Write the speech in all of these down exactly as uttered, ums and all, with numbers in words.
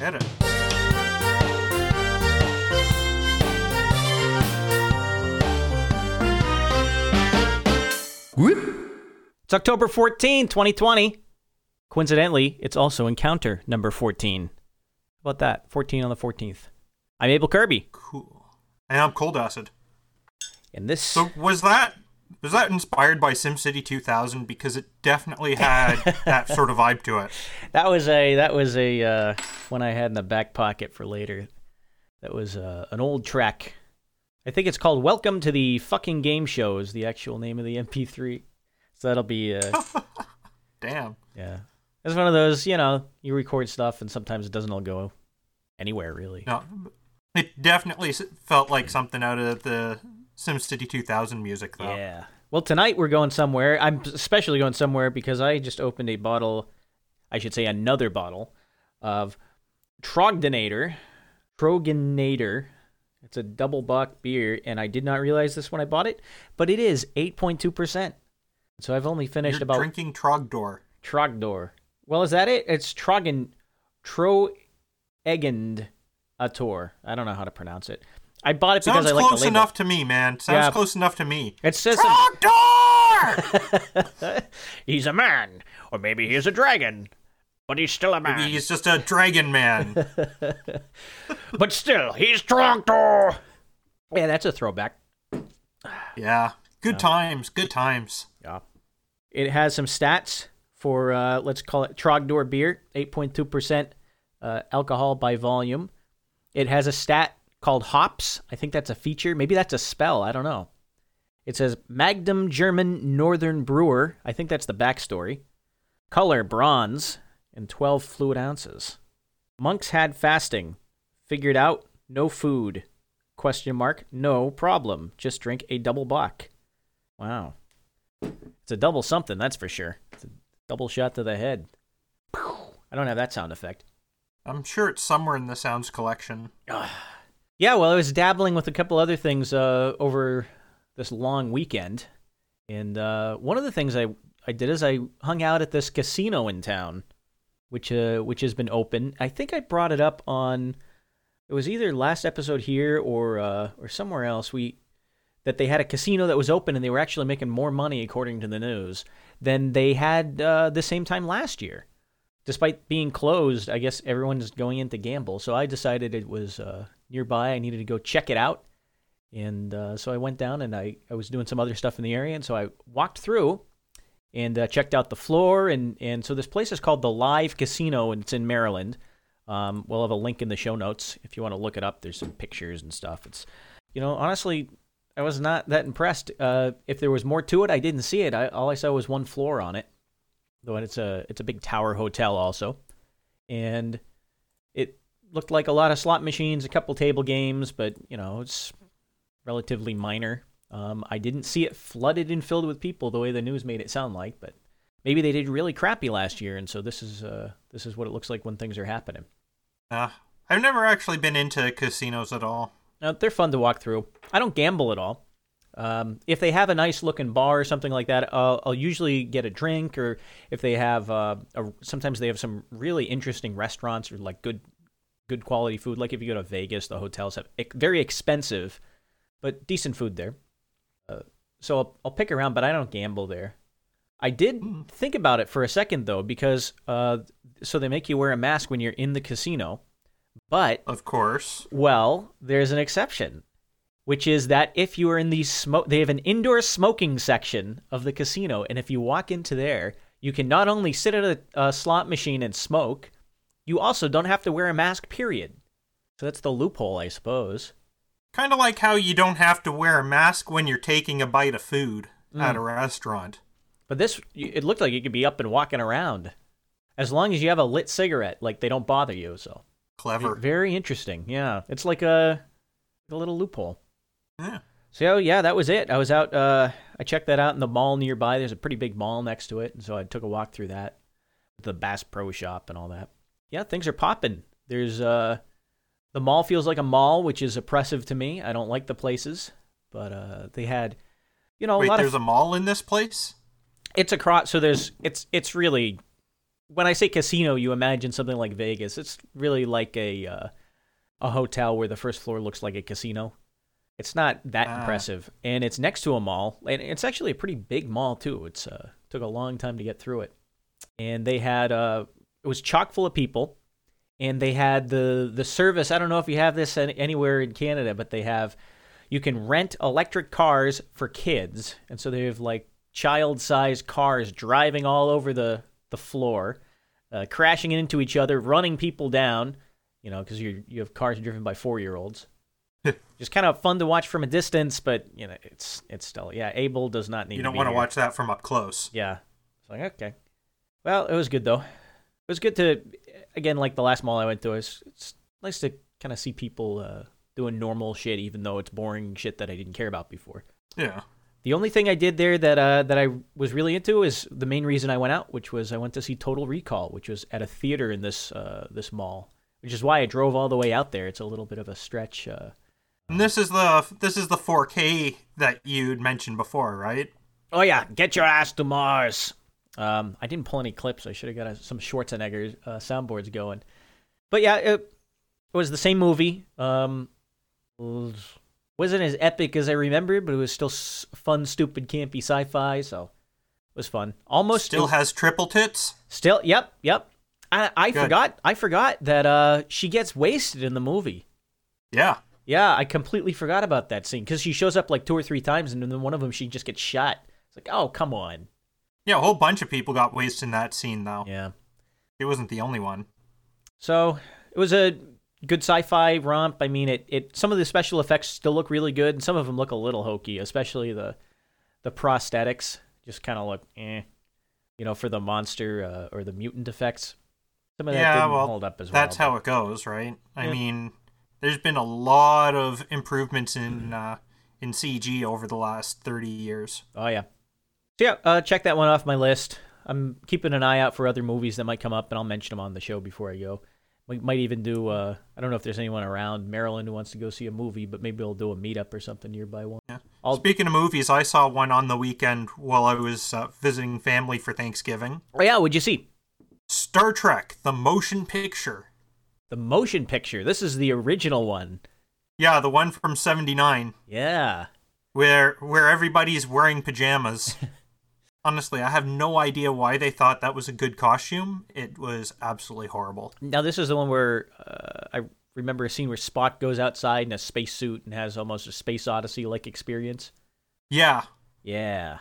Hit it. It's October fourteenth, twenty twenty. Coincidentally, it's also Encounter number fourteen. How about that? fourteen on the fourteenth. I'm Abel Kirby. Cool. And I'm Cold Acid. And this... So was that... Was that inspired by SimCity two thousand? Because it definitely had that sort of vibe to it. That was a that was a uh, one I had in the back pocket for later. That was uh, an old track. I think it's called "Welcome to the Fucking Game Show" is the actual name of the M P three. So that'll be. Uh, Damn. Yeah, it's one of those. You know, you record stuff, and sometimes it doesn't all go anywhere really. No, it definitely felt like something out of the SimCity two thousand music, though. Yeah. Well, tonight we're going somewhere. I'm especially going somewhere because I just opened a bottle, I should say another bottle, of Troegenator. Troegenator. It's a double buck beer, and I did not realize this when I bought it, but it is eight point two percent. So I've only finished You're about... drinking Trogdor. Trogdor. Well, is that it? It's Trogen... Troegenator. I don't know how to pronounce it. I bought it because Sounds I like the label. Sounds close enough to me, man. Sounds yeah. close enough to me. It says... Trogdor! He's a man. Or maybe he's a dragon. But he's still a man. Maybe he's just a dragon man. But still, he's Trogdor! Yeah, that's a throwback. Yeah. Good yeah. times. Good times. Yeah. It has some stats for, uh, let's call it Trogdor beer. eight point two percent uh, alcohol by volume. It has a stat called hops. I think that's a feature. Maybe that's a spell. I don't know. It says Magnum German Northern Brewer. I think that's the backstory. Color bronze and twelve fluid ounces. Monks had fasting. Figured out no food. Question mark. No problem. Just drink a double bock. Wow. It's a double something, that's for sure. It's a double shot to the head. I don't have that sound effect. I'm sure it's somewhere in the sounds collection. Yeah, well, I was dabbling with a couple other things uh, over this long weekend, and uh, one of the things I, I did is I hung out at this casino in town, which uh, which has been open. I think I brought it up on, it was either last episode here or uh, or somewhere else, we that they had a casino that was open, and they were actually making more money, according to the news, than they had uh, the same time last year. Despite being closed, I guess everyone's going in to gamble, so I decided it was... Uh, nearby. I needed to go check it out. And uh, so I went down and I, I was doing some other stuff in the area. And so I walked through and uh, checked out the floor. And, and so this place is called the Live Casino, and it's in Maryland. Um, we'll have a link in the show notes if you want to look it up. There's some pictures and stuff. It's, you know, honestly, I was not that impressed. Uh, if there was more to it, I didn't see it. I, all I saw was one floor on it. Though it's a, it's a big tower hotel also. And it looked like a lot of slot machines, a couple table games, but, you know, it's relatively minor. Um, I didn't see it flooded and filled with people the way the news made it sound like, but maybe they did really crappy last year, and so this is uh, this is what it looks like when things are happening. Uh, I've never actually been into casinos at all. No, they're fun to walk through. I don't gamble at all. Um, if they have a nice-looking bar or something like that, I'll, I'll usually get a drink, or if they have uh, a, sometimes they have some really interesting restaurants or, like, good... good quality food. Like if you go to Vegas, the hotels have very expensive, but decent food there. Uh, so I'll, I'll pick around, but I don't gamble there. I did think about it for a second though, because uh, so they make you wear a mask when you're in the casino, but of course, well, there's an exception, which is that if you are in the smoke, they have an indoor smoking section of the casino, and if you walk into there, you can not only sit at a, a slot machine and smoke. You also don't have to wear a mask, period. So that's the loophole, I suppose. Kind of like how you don't have to wear a mask when you're taking a bite of food mm. at a restaurant. But this, it looked like you could be up and walking around. As long as you have a lit cigarette, like, they don't bother you, so. Clever. It's very interesting, yeah. It's like a, a little loophole. Yeah. So, yeah, that was it. I was out, uh, I checked that out in the mall nearby. There's a pretty big mall next to it, and so I took a walk through that. The Bass Pro Shop and all that. Yeah, things are popping. There's, uh, the mall feels like a mall, which is oppressive to me. I don't like the places, but, uh, they had, you know, a Wait, lot there's of... there's a mall in this place? It's across, so there's, it's, it's really when I say casino, you imagine something like Vegas. It's really like a uh, a hotel where the first floor looks like a casino. It's not that ah. impressive, and it's next to a mall, and it's actually a pretty big mall too. It's uh, took a long time to get through it, and they had uh, it was chock full of people, and they had the the service. I don't know if you have this anywhere in Canada, but they have you can rent electric cars for kids, and so they have like child-sized cars driving all over the the floor, uh, crashing into each other, running people down. You know, because you you have cars driven by four-year-olds. Just kind of fun to watch from a distance, but you know it's it's still yeah. Abel does not need. You don't to be want to here. Watch that from up close. Yeah, it's like okay. Well, it was good though. It was good to again like the last mall I went to. It's it's nice to kind of see people uh, doing normal shit, even though it's boring shit that I didn't care about before. Yeah. The only thing I did there that uh, that I was really into is the main reason I went out, which was I went to see Total Recall, which was at a theater in this uh, this mall, which is why I drove all the way out there. It's a little bit of a stretch. Uh, And this is the this is the four K that you'd mentioned before, right? Oh yeah, get your ass to Mars. Um, I didn't pull any clips. I should have got a, some Schwarzenegger uh, soundboards going. But yeah, it, it was the same movie. Um, wasn't as epic as I remembered, but it was still fun, stupid, campy sci-fi. So it was fun. Almost still it, has triple tits. Still, yep, yep. I, I forgot. I forgot that uh, she gets wasted in the movie. Yeah. Yeah, I completely forgot about that scene because she shows up like two or three times, and then one of them she just gets shot. It's like, oh, come on. Yeah, a whole bunch of people got wasted in that scene, though. Yeah, it wasn't the only one. So it was a good sci-fi romp. I mean, it it some of the special effects still look really good, and some of them look a little hokey, especially the the prosthetics just kind of look, eh, you know, for the monster uh, or the mutant effects. Some of that yeah, didn't well, hold up as well. That's how it goes, right? I yeah. mean. There's been a lot of improvements in uh, in C G over the last thirty years. Oh, yeah. So, yeah, uh, check that one off my list. I'm keeping an eye out for other movies that might come up, and I'll mention them on the show before I go. We might even do, uh, I don't know if there's anyone around Maryland who wants to go see a movie, but maybe we'll do a meetup or something nearby one. Yeah. I'll... Speaking of movies, I saw one on the weekend while I was uh, visiting family for Thanksgiving. Oh, yeah, what'd you see? Star Trek, the motion picture. The motion picture. This is the original one. Yeah, the one from seventy-nine. Yeah. Where where everybody's wearing pajamas. Honestly, I have no idea why they thought that was a good costume. It was absolutely horrible. Now, this is the one where uh, I remember a scene where Spock goes outside in a spacesuit and has almost a Space Odyssey-like experience. Yeah. Yeah.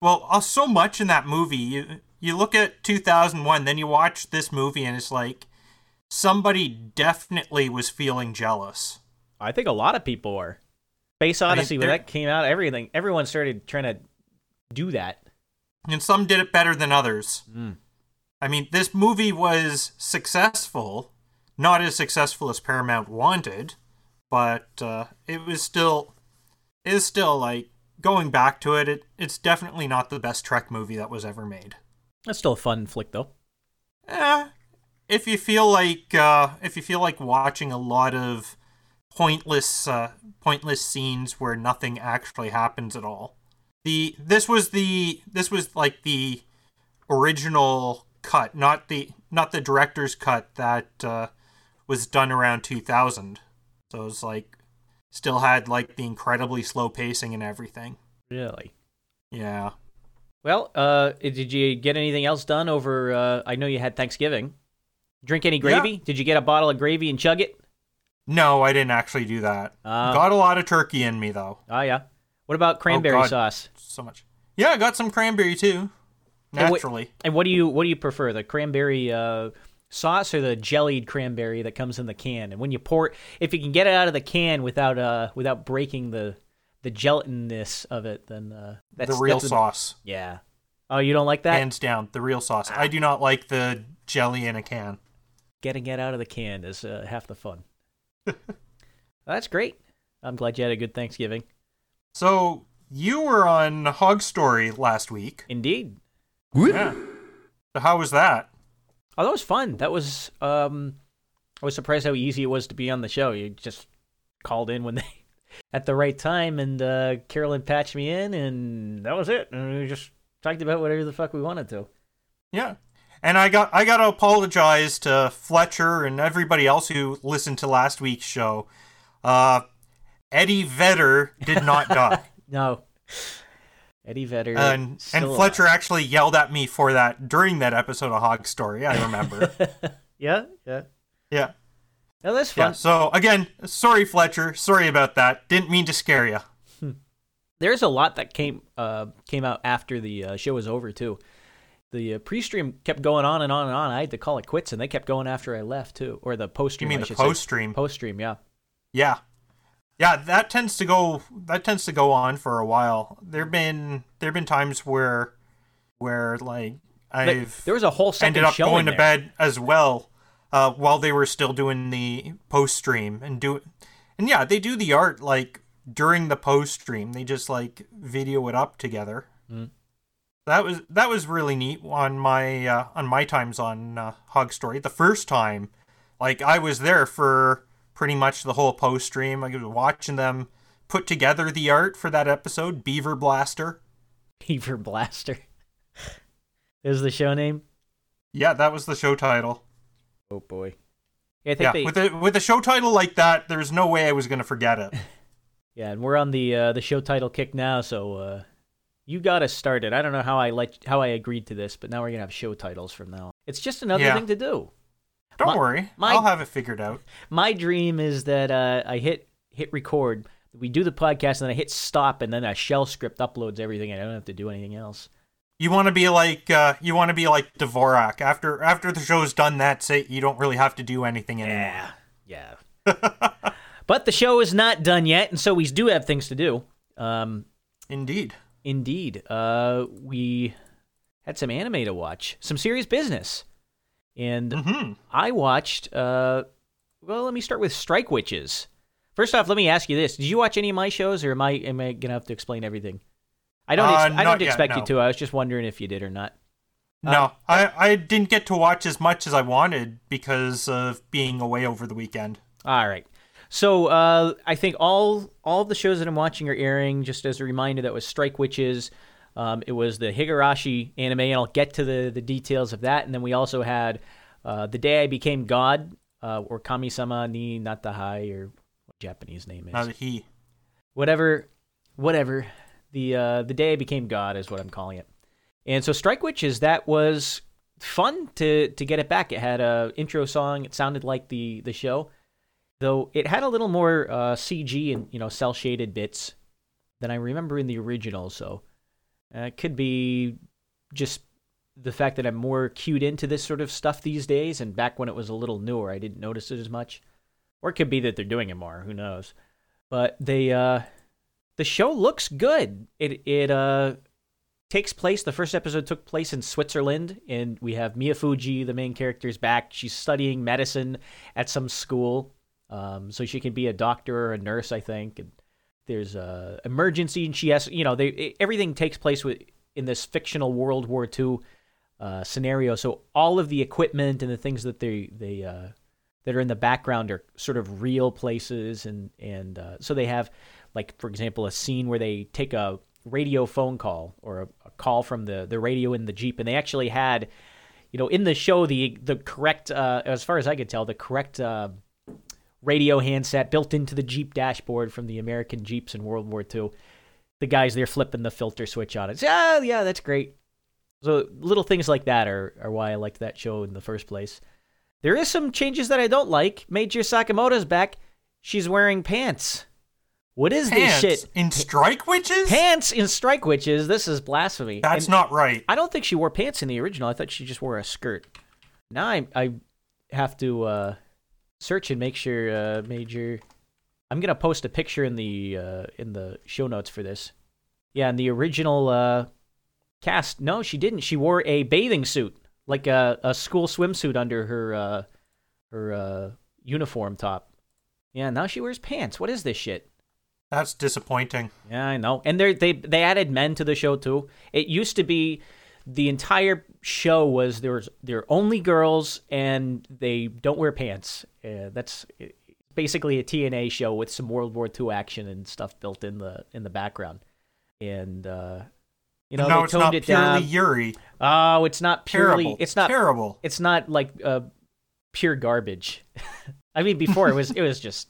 Well, uh, so much in that movie. You, you look at two thousand one, then you watch this movie, and it's like, somebody definitely was feeling jealous. I think a lot of people were. Space Odyssey, I mean, when that came out, everything, everyone started trying to do that. And some did it better than others. Mm. I mean, this movie was successful. Not as successful as Paramount wanted, but uh, it was still, it is still like, going back to it, it, it's definitely not the best Trek movie that was ever made. That's still a fun flick, though. Yeah. If you feel like uh, if you feel like watching a lot of pointless uh, pointless scenes where nothing actually happens at all, the this was the this was like the original cut, not the not the director's cut that uh, was done around two thousand. So it's like still had like the incredibly slow pacing and everything. Really? Yeah. Well, uh, did you get anything else done over? Uh, I know you had Thanksgiving. Drink any gravy? Yeah. Did you get a bottle of gravy and chug it? No, I didn't actually do that. Uh, got a lot of turkey in me, though. Oh, yeah. What about cranberry oh, sauce? So much. Yeah, I got some cranberry, too. Naturally. And what, and what do you what do you prefer, the cranberry uh, sauce or the jellied cranberry that comes in the can? And when you pour it, if you can get it out of the can without uh without breaking the, the gelatinous of it, then uh, that's... The real that's sauce. The, yeah. Oh, you don't like that? Hands down, the real sauce. I do not like the jelly in a can. Getting it out of the can is uh, half the fun. Well, that's great. I'm glad you had a good Thanksgiving. So, you were on Hog Story last week. Indeed. Yeah. So how was that? Oh, that was fun. That was, um, I was surprised how easy it was to be on the show. You just called in when they, at the right time, and uh, Carolyn patched me in, and that was it. And we just talked about whatever the fuck we wanted to. Yeah. And I got I got to apologize to Fletcher and everybody else who listened to last week's show. Uh, Eddie Vedder did not die. No. Eddie Vedder. And, and Fletcher alive. Actually yelled at me for that during that episode of Hog Story, I remember. yeah, yeah. Yeah. No, that's fun. Yeah, so, again, sorry, Fletcher. Sorry about that. Didn't mean to scare you. Hmm. There's a lot that came uh, came out after the uh, show was over, too. The uh, pre-stream kept going on and on and on. I had to call it quits, and they kept going after I left, too. Or the post-stream, You mean I the post-stream? Say. Post-stream, yeah. Yeah. Yeah, that tends to go that tends to go on for a while. There've been there've been times where where like I've but there was a whole second ended up show going to there. Bed as well uh, while they were still doing the post stream and do and yeah, they do the art like during the post stream. They just like video it up together. Mm. That was that was really neat on my uh, on my times on uh, Hog Story. The first time, like I was there for pretty much the whole post stream. I was watching them put together the art for that episode, Beaver Blaster. Beaver Blaster. Is the show name? Yeah, that was the show title. Oh boy. Yeah, I think yeah they... with a with a show title like that, there's no way I was gonna forget it. Yeah, and we're on the uh, the show title kick now, so uh, you got us started. I don't know how I like how I agreed to this, but now we're gonna have show titles from now on. It's just another yeah. thing to do. Don't my, worry, my, I'll have it figured out. My dream is that uh, I hit hit record, we do the podcast, and then I hit stop, and then a shell script uploads everything, and I don't have to do anything else. You want to be like uh, you want to be like Dvorak. After after the show's done, that's it. You don't really have to do anything anymore. Yeah, yeah. But the show is not done yet, and so we do have things to do. Um, indeed, indeed. Uh, we had some anime to watch, some serious business. And mm-hmm. I watched, uh, well, let me start with Strike Witches. First off, let me ask you this. Did you watch any of my shows, or am I, am I going to have to explain everything? I don't ex- uh, I don't yet, expect no. you to. I was just wondering if you did or not. No, uh, I, I didn't get to watch as much as I wanted because of being away over the weekend. All right. So uh, I think all all the shows that I'm watching are airing. Just as a reminder, that was Strike Witches. Um, it was the Higurashi anime, and I'll get to the, the details of that. And then we also had uh, The Day I Became God, uh, or Kami-sama ni Natahai, or what Japanese name is. Not he. Whatever, whatever. The uh, The Day I Became God is what I'm calling it. And so Strike Witches, that was fun to, to get it back. It had an intro song. It sounded like the, the show, though it had a little more uh, C G and, you know, cel-shaded bits than I remember in the original, so... Uh, it could be just the fact that I'm more cued into this sort of stuff these days, and back when it was a little newer, I didn't notice it as much. Or it could be that they're doing it more. Who knows? But they, uh, the show looks good. It it uh, takes place. The first episode took place in Switzerland, and we have Miyafuji, the main character, is back. She's studying medicine at some school, um, so she can be a doctor or a nurse, I think. And there's a emergency, and she has, you know, they everything takes place with in this fictional World War Two uh, scenario. So all of the equipment and the things that they they uh, that are in the background are sort of real places, and and uh, so they have, like, for example, a scene where they take a radio phone call or a, a call from the the radio in the Jeep, and they actually had, you know, in the show the the correct uh, as far as I could tell the correct. Uh, radio handset built into the Jeep dashboard from the American Jeeps in World War Two. The guys, they're flipping the filter switch on it. It's, oh, yeah, that's great. So little things like that are, are why I liked that show in the first place. There is some changes that I don't like. Major Sakamoto's back. She's wearing pants. What is pants this shit? in Strike Witches? Pants in Strike Witches. This is blasphemy. That's and not right. I don't think she wore pants in the original. I thought she just wore a skirt. Now I, I have to... Uh, search and make sure uh, Major... I'm going to post a picture in the uh, in the show notes for this. Yeah, in the original uh, cast, no, she didn't. She wore a bathing suit, like a, a school swimsuit under her uh, her uh, uniform top. Yeah, now she wears pants. What is this shit? That's disappointing. Yeah, I know. And they they added men to the show, too. It used to be... The entire show was there was they're only girls and they don't wear pants. Uh, that's basically a T N A show with some World War Two action and stuff built in the in the background. And uh, You know, no, they it's toned not it purely down. Yuri. Oh, it's not purely. Terrible. It's not terrible. It's not like uh, pure garbage. I mean, before it was. It was just.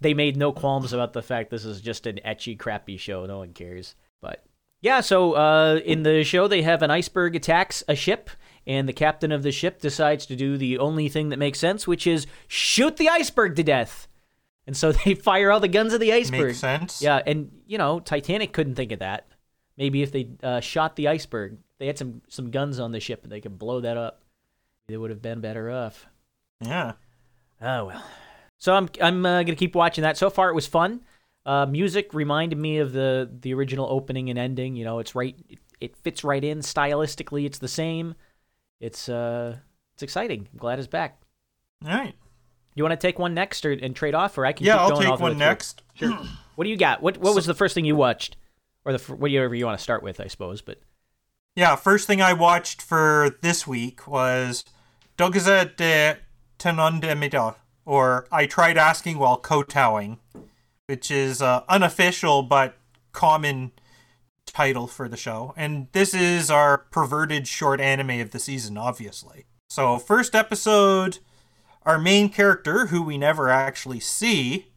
They made no qualms about the fact this is just an etchy, crappy show. No one cares. But yeah, so uh, in the show, they have an iceberg attacks a ship, and the captain of the ship decides to do the only thing that makes sense, which is shoot the iceberg to death. And so they fire all the guns at the iceberg. Makes sense. Yeah, and you know, Titanic couldn't think of that. Maybe if they uh, shot the iceberg, they had some, some guns on the ship and they could blow that up. They would have been better off. Yeah. Oh, well. So I'm I'm uh, going to keep watching that. So far, it was fun. Uh, music reminded me of the, the original opening and ending. You know, it's right. It, it fits right in. Stylistically, it's the same. It's uh, it's exciting. I'm glad it's back. All right. You want to take one next or, and trade off, or I can yeah, keep going? Yeah, I'll take one next. Sure. What do you got? What What was the first thing you watched? Or the whatever you want to start with, I suppose. But yeah, first thing I watched for this week was Dogaze de Tenon de Midor, or I Tried Asking While Kowtowing, which is an unofficial but common title for the show. And this is our perverted short anime of the season, obviously. So first episode, our main character, who we never actually see,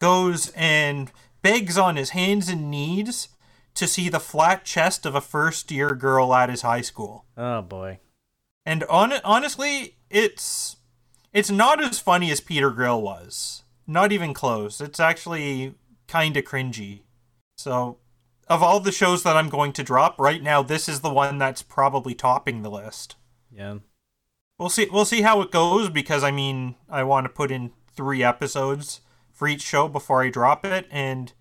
goes and begs on his hands and knees to see the flat chest of a first-year girl at his high school. Oh, boy. And on, honestly, it's it's not as funny as Peter Grill was. Not even close. It's actually kind of cringy. So, of all the shows that I'm going to drop right now, this is the one that's probably topping the list. Yeah. We'll see, we'll see how it goes, because, I mean, I want to put in three episodes for each show before I drop it, and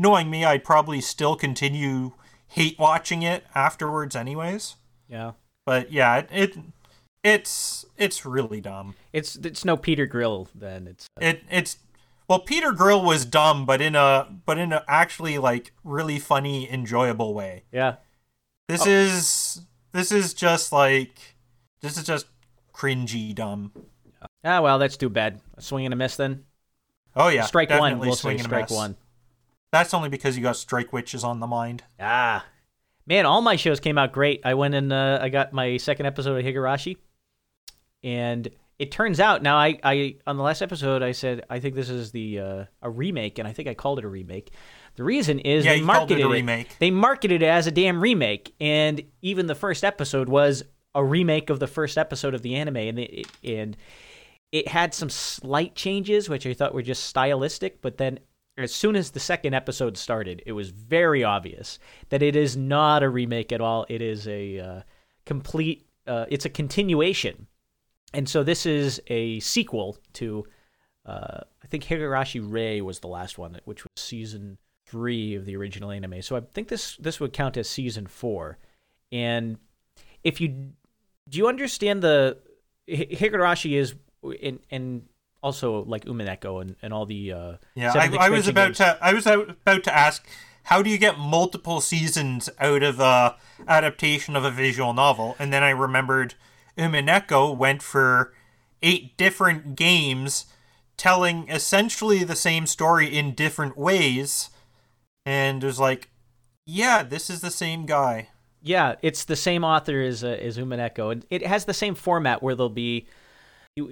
knowing me, I'd probably still continue hate watching it afterwards anyways. Yeah. But yeah, it, it it's it's really dumb. It's it's no Peter Grill then. It's uh... It it's well Peter Grill was dumb, but in a but in a actually like really funny, enjoyable way. Yeah. This oh. is this is just like this is just cringy dumb. Ah, well, that's too bad. A swing and a miss then. Oh, yeah. Strike one. We'll say strike one. That's only because you got Strike Witches on the mind. Ah. Man, all my shows came out great. I went and uh, I got my second episode of Higurashi. And it turns out, now, I, I on the last episode, I said, I think this is the uh, a remake. And I think I called it a remake. The reason is yeah, they marketed it, a remake. It. They marketed it as a damn remake. And even the first episode was a remake of the first episode of the anime. And it, and it had some slight changes, which I thought were just stylistic, but then as soon as the second episode started, it was very obvious that it is not a remake at all. It is a uh, complete, uh, it's a continuation. And so this is a sequel to, uh, I think Higurashi Rei was the last one, which was season three of the original anime. So I think this, this would count as season four. And if you, do you understand the, Higurashi is, And, and also like Umineko and, and all the uh, yeah. I, I was about games. to I was about to ask, how do you get multiple seasons out of a adaptation of a visual novel? And then I remembered Umineko went for eight different games, telling essentially the same story in different ways, and it was like, yeah, this is the same guy. Yeah, it's the same author as uh, as Umineko, and it has the same format where there'll be.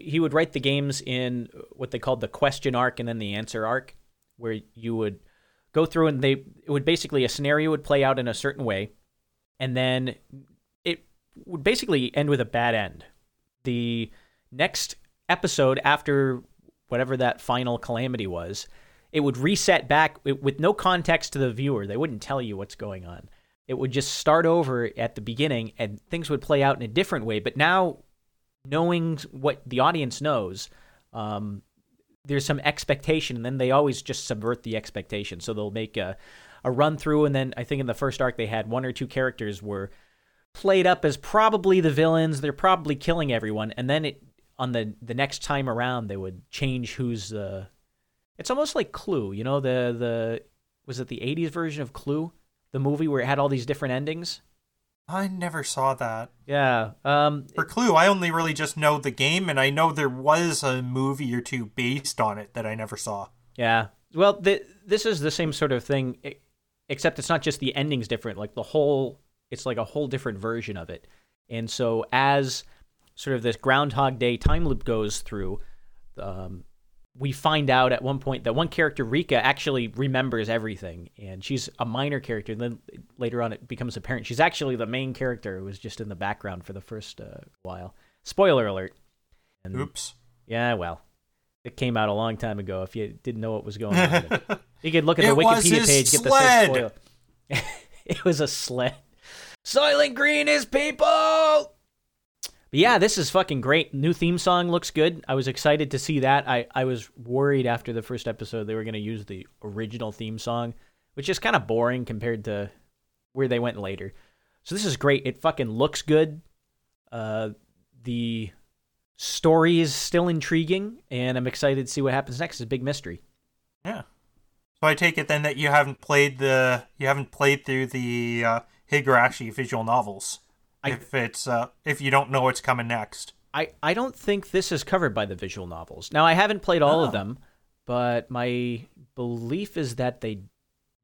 He would write the games in what they called the question arc and then the answer arc, where you would go through and they it would basically a scenario would play out in a certain way, and then it would basically end with a bad end. The next episode after whatever that final calamity was, it would reset back with no context to the viewer. They wouldn't tell you what's going on. It would just start over at the beginning, and things would play out in a different way. But now, knowing what the audience knows, um, there's some expectation, and then they always just subvert the expectation. So they'll make a, a run-through, and then I think in the first arc they had one or two characters were played up as probably the villains. They're probably killing everyone, and then it on the, the next time around they would change who's the... It's almost like Clue, you know, the the... Was it the eighties version of Clue? The movie where it had all these different endings? I never saw that. Yeah. Um, For Clue, I only really just know the game, and I know there was a movie or two based on it that I never saw. Yeah. Well, the, this is the same sort of thing, except it's not just the ending's different. Like, the whole it's like a whole different version of it. And so as sort of this Groundhog Day time loop goes through, um, we find out at one point that one character, Rika, actually remembers everything. And she's a minor character. And then later on, it becomes apparent she's actually the main character who was just in the background for the first uh, while. Spoiler alert. And, Oops. Yeah, well, it came out a long time ago. If you didn't know what was going on, you could look at the Wikipedia page, sled. Get the first spoiler. It was a sled. Soylent Green is people! But yeah, this is fucking great. New theme song looks good. I was excited to see that. I, I was worried after the first episode they were going to use the original theme song, which is kind of boring compared to where they went later. So this is great. It fucking looks good. Uh, the story is still intriguing, and I'm excited to see what happens next. It's a big mystery. Yeah. So I take it then that you haven't played the you haven't played through the uh, Higurashi visual novels. If it's uh, if you don't know what's coming next. I, I don't think this is covered by the visual novels. Now, I haven't played all oh. of them, but my belief is that they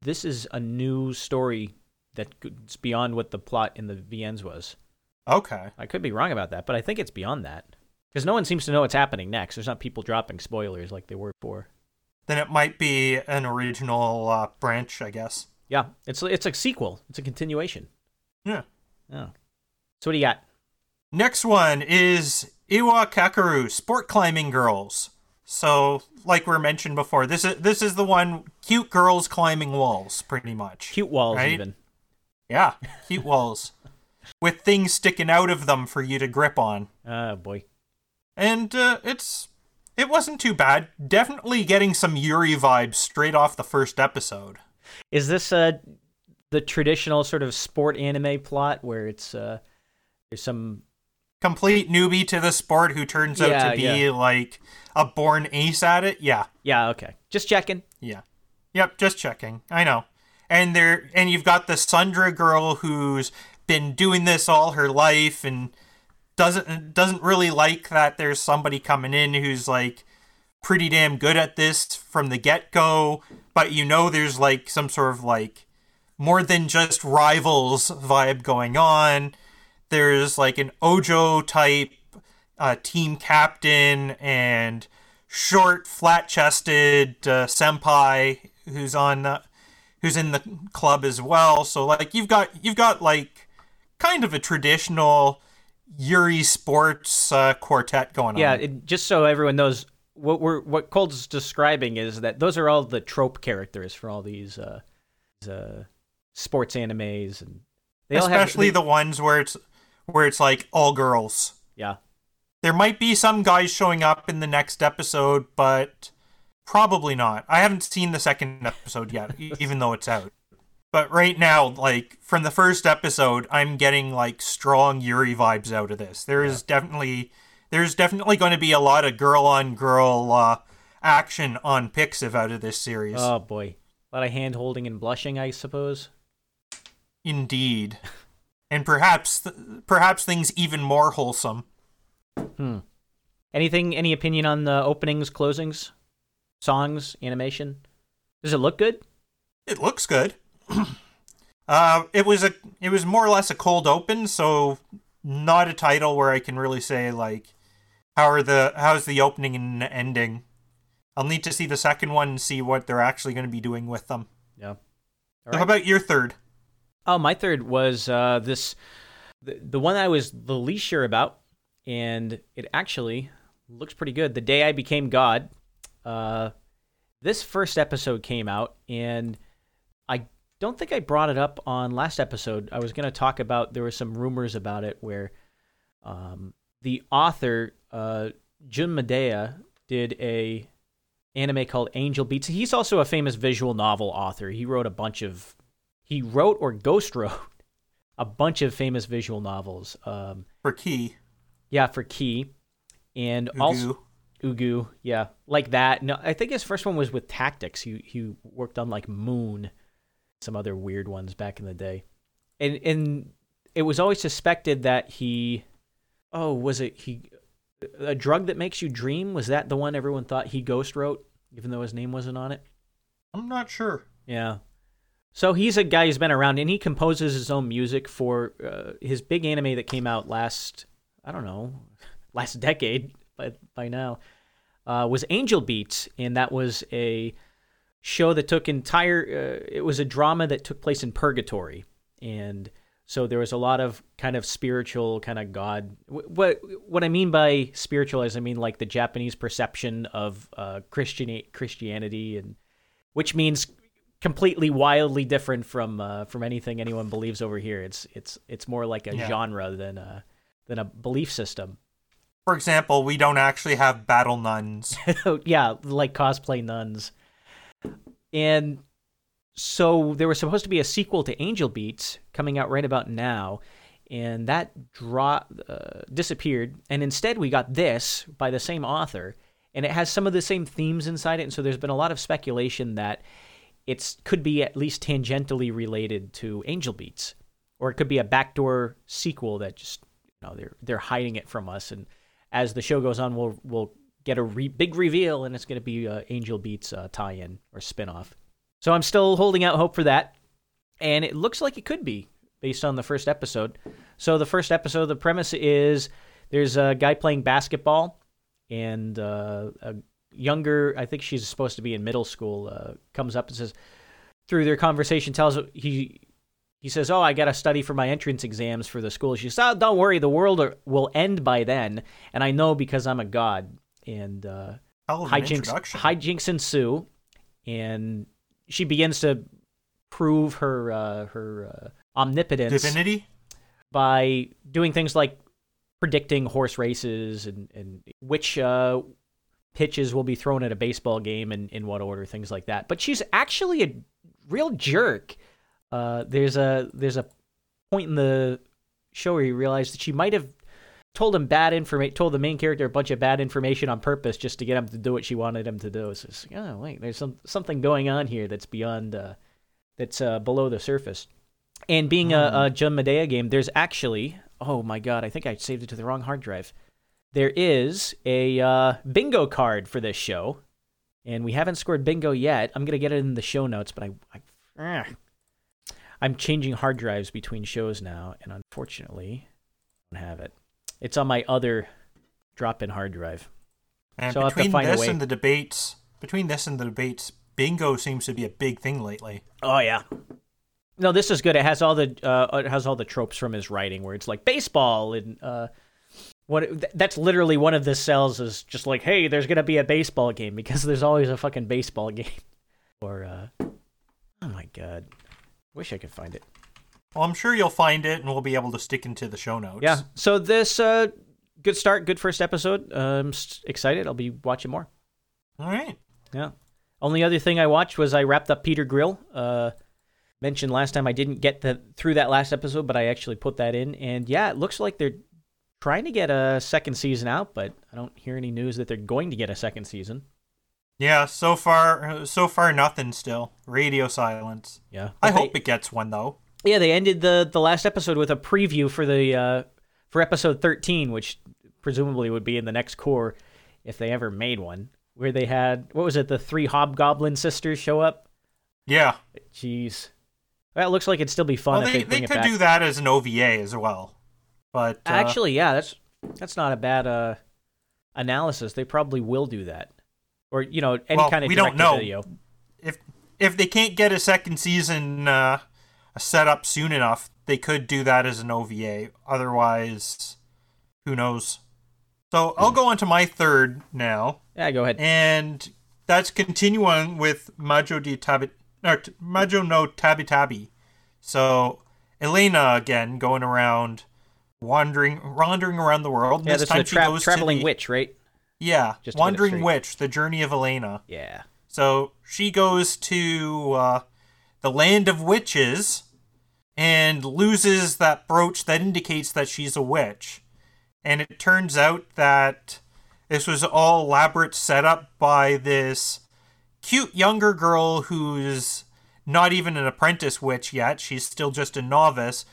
this is a new story that's beyond what the plot in the V Ns was. Okay. I could be wrong about that, but I think it's beyond that. Because no one seems to know what's happening next. There's not people dropping spoilers like they were before. Then it might be an original uh, branch, I guess. Yeah, it's, it's a sequel. It's a continuation. Yeah. Oh. So what do you got? Next one is Iwa Kakeru, Sport Climbing Girls. So, like we mentioned before, this is this is the one, cute girls climbing walls, pretty much. Cute walls, right? Even. Yeah, cute walls. With things sticking out of them for you to grip on. Oh, boy. And uh, it's it wasn't too bad. Definitely getting some Yuri vibes straight off the first episode. Is this uh, the traditional sort of sport anime plot where it's... Uh... some complete newbie to the sport who turns yeah, out to be yeah. like a born ace at it. Yeah. Yeah. Okay. Just checking. Yeah. Yep. Just checking. I know. And there, and you've got the Sundra girl who's been doing this all her life and doesn't, doesn't really like that there's somebody coming in who's like pretty damn good at this from the get go. But you know, there's like some sort of like more than just rivals vibe going on. There's like an Ojo type uh, team captain and short, flat-chested uh, senpai who's on the, who's in the club as well. So like you've got you've got like kind of a traditional Yuri sports uh, quartet going yeah, on. Yeah, just so everyone knows, what we're what Cold's describing is that those are all the trope characters for all these uh, uh, sports animes, and they especially have, they, the ones where it's. Where it's like all girls. Yeah. There might be some guys showing up in the next episode, but probably not. I haven't seen the second episode yet, even though it's out. But right now, like from the first episode, I'm getting like strong Yuri vibes out of this. There yeah. is definitely there's definitely going to be a lot of girl on girl uh, action on Pixiv out of this series. Oh boy. A lot of hand holding and blushing, I suppose. Indeed. And perhaps, th- perhaps things even more wholesome. Hmm. Anything? Any opinion on the openings, closings, songs, animation? Does it look good? It looks good. uh, it was a, it was more or less a cold open, so not a title where I can really say like, how are the, how's the opening and ending? I'll need to see the second one and see what they're actually going to be doing with them. Yeah. All right. So how about your third? Oh, my third was uh, this, the, the one I was the least sure about, and it actually looks pretty good. The Day I Became God. Uh, this first episode came out, and I don't think I brought it up on last episode. I was going to talk about, there were some rumors about it where um, the author, uh, Jun Maeda, did a anime called Angel Beats. He's also a famous visual novel author. He wrote a bunch of... He wrote or ghost wrote a bunch of famous visual novels. Um, for Key. Yeah, for Key. And Ugu. also Ugu, yeah, like that. No, I think his first one was with Tactics. He he worked on like Moon, some other weird ones back in the day. And and it was always suspected that he oh, was it he a drug that makes you dream? Was that the one everyone thought he ghost wrote, even though his name wasn't on it? I'm not sure. Yeah. So he's a guy who's been around, and he composes his own music for uh, his big anime that came out last, I don't know, last decade by, by now, uh, was Angel Beats, and that was a show that took entire, uh, it was a drama that took place in purgatory, and so there was a lot of kind of spiritual, kind of God. What what I mean by spiritual is I mean like the Japanese perception of uh, Christian Christianity, and which means completely wildly different from uh, from anything anyone believes over here. It's it's it's more like a yeah. genre than a than a belief system. For example, we don't actually have battle nuns. Yeah, like cosplay nuns, and. So there was supposed to be a sequel to Angel Beats coming out right about now, and that draw, uh, disappeared. And instead we got this by the same author, and it has some of the same themes inside it. And so there's been a lot of speculation that it could be at least tangentially related to Angel Beats, or it could be a backdoor sequel that just, you know, they're they're hiding it from us. And as the show goes on, we'll, we'll get a re- big reveal, and it's going to be uh, Angel Beats uh, tie-in or spinoff. So I'm still holding out hope for that, and it looks like it could be based on the first episode. So the first episode, the premise is there's a guy playing basketball, and uh, a younger, I think she's supposed to be in middle school, uh, comes up and says, through their conversation, tells he he says, "Oh, I got to study for my entrance exams for the school." She says, "Oh, don't worry, the world are, will end by then, and I know because I'm a god." And uh, hijinks, hijinks ensue, and she begins to prove her uh, her uh, omnipotence, divinity, by doing things like predicting horse races and, and which uh, pitches will be thrown at a baseball game and in what order, things like that. But she's actually a real jerk. Uh, there's a there's a point in the show where you realize that she might have told him bad information, told the main character a bunch of bad information on purpose just to get him to do what she wanted him to do. So it's like, oh, wait, there's some something going on here that's beyond, uh, that's uh, below the surface. And being mm. a, a Jun Maeda game, there's actually, oh my God, I think I saved it to the wrong hard drive. There is a uh, bingo card for this show, and we haven't scored bingo yet. I'm going to get it in the show notes, but I, I I'm changing hard drives between shows now, and unfortunately, I don't have it. It's on my other drop-in hard drive. And so I'll have to find a way. Between this and the debates, between this and the debates, bingo seems to be a big thing lately. Oh yeah. No, this is good. It has all the uh, it has all the tropes from his writing, where it's like baseball and uh, what. Th- that's literally one of the cells is just like, hey, there's gonna be a baseball game because there's always a fucking baseball game. Or uh, oh my God, wish I could find it. Well, I'm sure you'll find it, and we'll be able to stick into the show notes. Yeah. So this, uh, good start, good first episode. Uh, I'm excited. I'll be watching more. All right. Yeah. Only other thing I watched was I wrapped up Peter Grill. Uh, mentioned last time I didn't get the, through that last episode, but I actually put that in. And yeah, it looks like they're trying to get a second season out, but I don't hear any news that they're going to get a second season. Yeah, so far, so far nothing still. Radio silence. Yeah. I they, hope it gets one, though. Yeah, they ended the, the last episode with a preview for the uh, for episode thirteen, which presumably would be in the next core if they ever made one, where they had, what was it, the three Hobgoblin sisters show up? Yeah. Jeez. Well, it looks like it'd still be fun well, if they, they bring they it back. They could do that as an O V A as well. But uh... Actually, yeah, that's that's not a bad uh, analysis. They probably will do that. Or, you know, any well, kind of direct-to video. If, if they can't get a second season... Uh... set up soon enough, they could do that as an O V A. Otherwise, who knows? So I'll go on to my third now. Yeah, go ahead. And that's continuing with Majo de Tabi- or Majo no Tabitabi. So Elena again going around, wandering, wandering around the world. Yeah, this, this time the tra- she goes traveling to the, witch, right? Yeah, Just wandering witch, the journey of Elena. Yeah. So she goes to uh, the land of witches. And loses that brooch that indicates that she's a witch. And it turns out that this was all elaborate setup by this cute younger girl who's not even an apprentice witch yet. She's still just a novice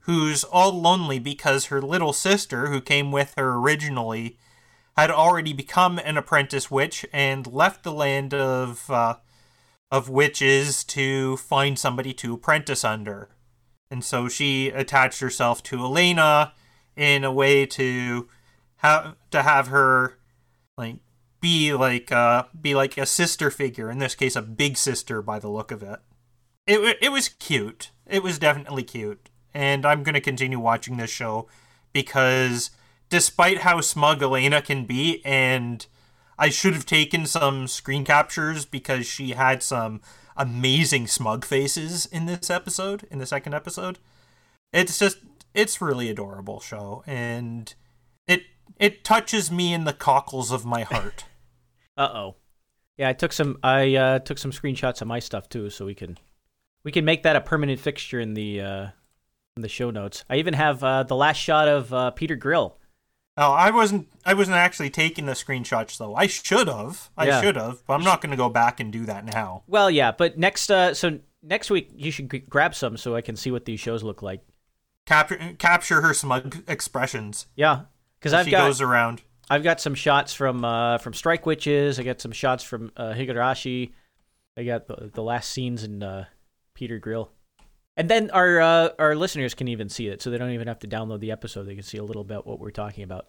who's all lonely because her little sister, who came with her originally, had already become an apprentice witch and left the land of uh, of witches to find somebody to apprentice under. And so she attached herself to Elena in a way to have to have her like be like uh be like a sister figure, in this case a big sister by the look of it. It it was cute. It was definitely cute. And I'm going to continue watching this show because despite how smug Elena can be, and I should have taken some screen captures because she had some amazing smug faces in this episode, in the second episode. It's just, it's really adorable show, and it it touches me in the cockles of my heart. Uh-oh. Yeah, I took some I uh, took some screenshots of my stuff too, so we can we can make that a permanent fixture in the uh, in the show notes. I even have uh, the last shot of uh, Peter Grill. Oh, I wasn't. I wasn't actually taking the screenshots though. I should have. I yeah. should have. But I'm not going to go back and do that now. Well, yeah. But next, uh, so next week you should g- grab some so I can see what these shows look like. Capture, capture her smug expressions. Yeah, because I've she got. She goes around. I've got some shots from uh, from Strike Witches. I got some shots from uh, Higurashi. I got the, the last scenes in uh, Peter Grill. And then our uh, our listeners can even see it, so they don't even have to download the episode. They can see a little bit what we're talking about.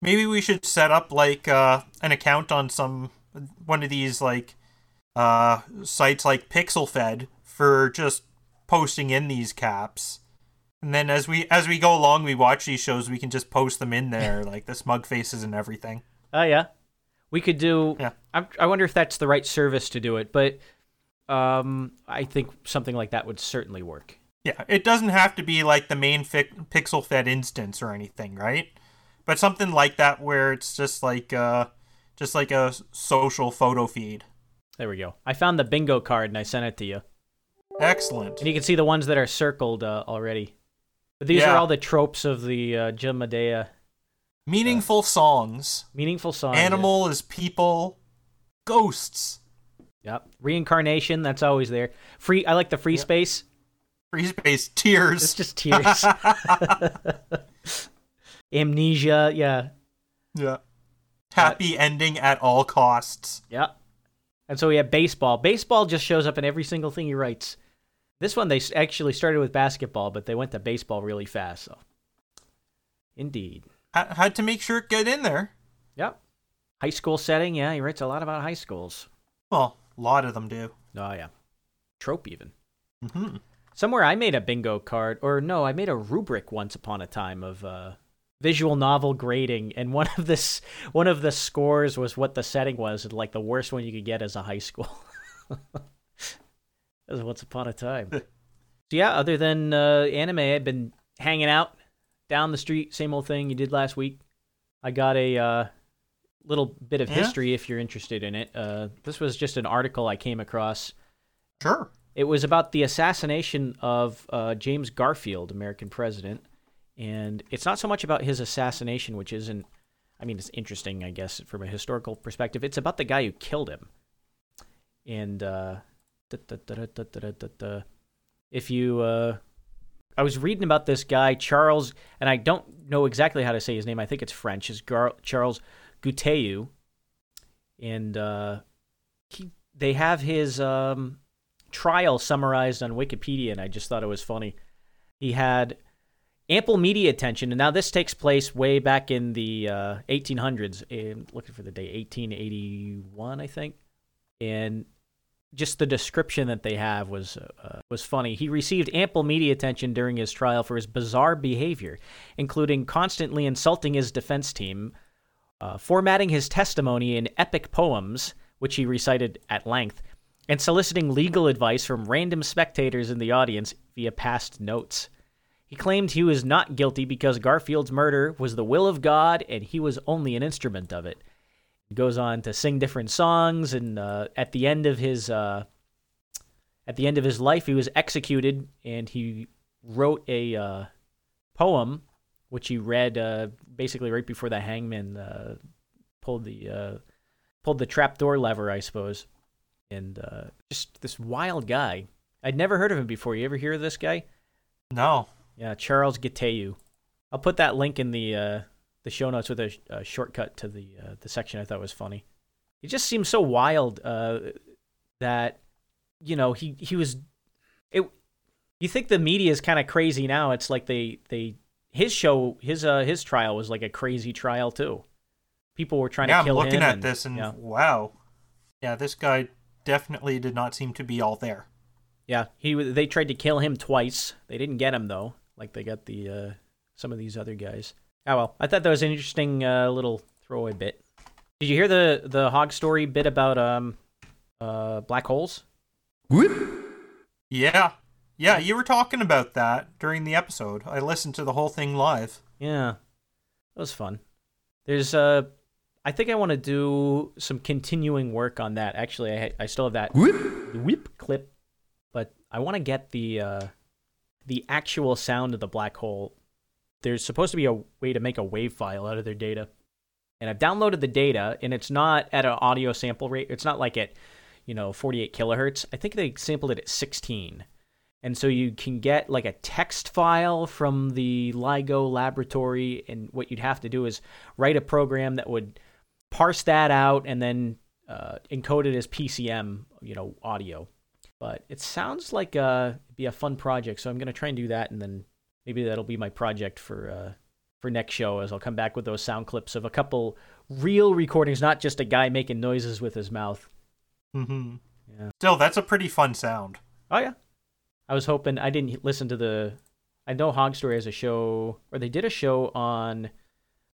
Maybe we should set up like uh, an account on some one of these like uh, sites like PixelFed for just posting in these caps. And then as we as we go along, we watch these shows. We can just post them in there, like the smug faces and everything. Oh uh, yeah, we could do. Yeah. I'm, I wonder if that's the right service to do it, but. Um, I think something like that would certainly work. Yeah, it doesn't have to be like the main fi- PixelFed instance or anything, right? But something like that where it's just like uh, just like a social photo feed. There we go. I found the bingo card and I sent it to you. Excellent. And you can see the ones that are circled uh, already. But these yeah. are all the tropes of the uh, Jun Maeda. Meaningful uh, songs. Meaningful songs. Animal yeah. is people. Ghosts. Yep. Reincarnation, that's always there. Free, I like the free yep. space. Free space, tears. It's just tears. Amnesia, yeah. Yeah. Happy uh, ending at all costs. Yeah. And so we have baseball. Baseball just shows up in every single thing he writes. This one, they actually started with basketball, but they went to baseball really fast. So, indeed. I had to make sure it got in there. Yep. High school setting, yeah. He writes a lot about high schools. Well, a lot of them do. Oh, yeah. Trope, even. Mm-hmm. Somewhere I made a bingo card, or no, I made a rubric once upon a time of uh, visual novel grading, and one of this one of the scores was what the setting was, and like the worst one you could get is a high school. That was once upon a time. So yeah, other than uh, anime, I've been hanging out down the street, same old thing you did last week. I got a... Uh, little bit of yeah. history if you're interested in it. Uh, this was just an article I came across. Sure. It was about the assassination of uh, James Garfield, American president. And it's not so much about his assassination, which isn't, I mean, it's interesting, I guess, from a historical perspective. It's about the guy who killed him. And uh, da, da, da, da, da, da, da. if you, uh, I was reading about this guy, Charles, and I don't know exactly how to say his name. I think it's French. It's Gar- Charles Guiteau, and uh, he, they have his um, trial summarized on Wikipedia, and I just thought it was funny. He had ample media attention, and now this takes place way back in the uh, eighteen hundreds, and looking for the day, eighteen eighty-one, I think, and just the description that they have was uh, was funny. He received ample media attention during his trial for his bizarre behavior, including constantly insulting his defense team, Uh, formatting his testimony in epic poems, which he recited at length, and soliciting legal advice from random spectators in the audience via past notes. He claimed he was not guilty because Garfield's murder was the will of God and he was only an instrument of it. He goes on to sing different songs, and uh, at the end of his uh, at the end of his life, he was executed, and he wrote a uh, poem, which he read uh, basically right before the hangman uh, pulled the uh, pulled the trapdoor lever, I suppose. And uh, just this wild guy. I'd never heard of him before. You ever hear of this guy? No. Yeah, Charles Guiteau. I'll put that link in the uh, the show notes with a, sh- a shortcut to the uh, the section I thought was funny. He just seems so wild uh, that you know, he, he was... It. You think the media is kind of crazy now. It's like they... they his show, his uh, his trial was like a crazy trial, too. People were trying yeah, to kill him. Yeah, I'm looking him at and, this and, yeah. wow. Yeah, this guy definitely did not seem to be all there. Yeah, he they tried to kill him twice. They didn't get him, though, like they got the uh, some of these other guys. Oh, well, I thought that was an interesting uh, little throwaway bit. Did you hear the, the Hog Story bit about um uh black holes? Whoop. Yeah. Yeah, you were talking about that during the episode. I listened to the whole thing live. Yeah, that was fun. There's, uh, I think I want to do some continuing work on that. Actually, I I still have that whip, whip clip, but I want to get the uh, the actual sound of the black hole. There's supposed to be a way to make a wave file out of their data, and I've downloaded the data, and it's not at an audio sample rate. It's not like at, you know, forty-eight kilohertz. I think they sampled it at sixteen. And so you can get like a text file from the LIGO laboratory, and what you'd have to do is write a program that would parse that out and then uh, encode it as P C M, you know, audio. But it sounds like uh, it'd be a fun project, so I'm going to try and do that, and then maybe that'll be my project for uh, for next show, as I'll come back with those sound clips of a couple real recordings, not just a guy making noises with his mouth. Mm-hmm. Yeah. Still, that's a pretty fun sound. Oh, yeah. I was hoping, I didn't listen to the, I know Hog Story has a show, or they did a show on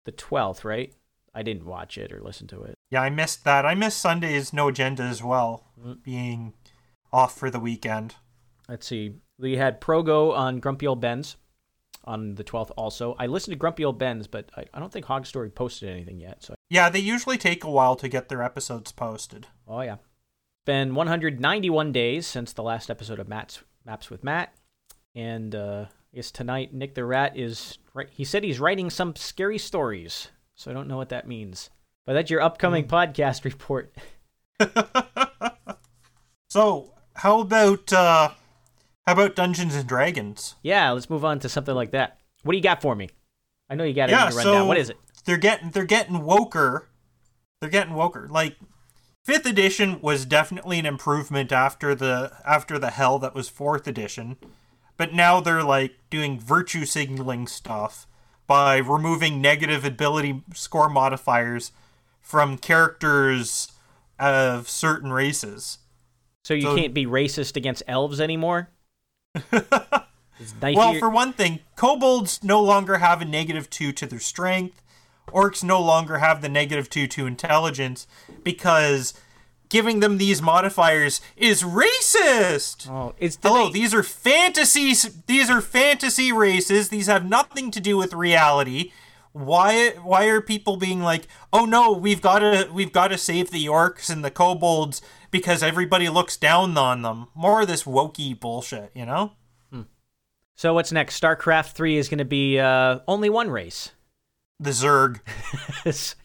the twelfth, right? I didn't watch it or listen to it. Yeah, I missed that. I missed Sunday's No Agenda as well, mm-hmm. being off for the weekend. Let's see. We had Progo on Grumpy Old Bens on the twelfth also. I listened to Grumpy Old Bens, but I, I don't think Hog Story posted anything yet. So yeah, they usually take a while to get their episodes posted. Oh, yeah. Been one hundred ninety-one days since the last episode of Matt's Maps with Matt, and uh, I guess tonight Nick the Rat is, right, he said he's writing some scary stories, so I don't know what that means. But that's your upcoming mm. podcast report. So, how about uh, how about Dungeons and Dragons? Yeah, let's move on to something like that. What do you got for me? I know you got it yeah, in the rundown. So what is it? They're getting they're getting woker. They're getting woker. Like, Fifth edition was definitely an improvement after the after the hell that was fourth edition, but now they're like doing virtue signaling stuff by removing negative ability score modifiers from characters of certain races. So you so, can't be racist against elves anymore? It's nice well, here. For one thing, kobolds no longer have a negative two to their strength. Orcs no longer have the negative two to intelligence because giving them these modifiers is racist. Oh, it's the Hello, they... these are fantasy these are fantasy races. These have nothing to do with reality. Why why are people being like, "Oh no, we've got to we've got to save the orcs and the kobolds because everybody looks down on them." More of this wokey bullshit, you know? Hmm. So what's next? Starcraft three is going to be uh, only one race. The Zerg, it's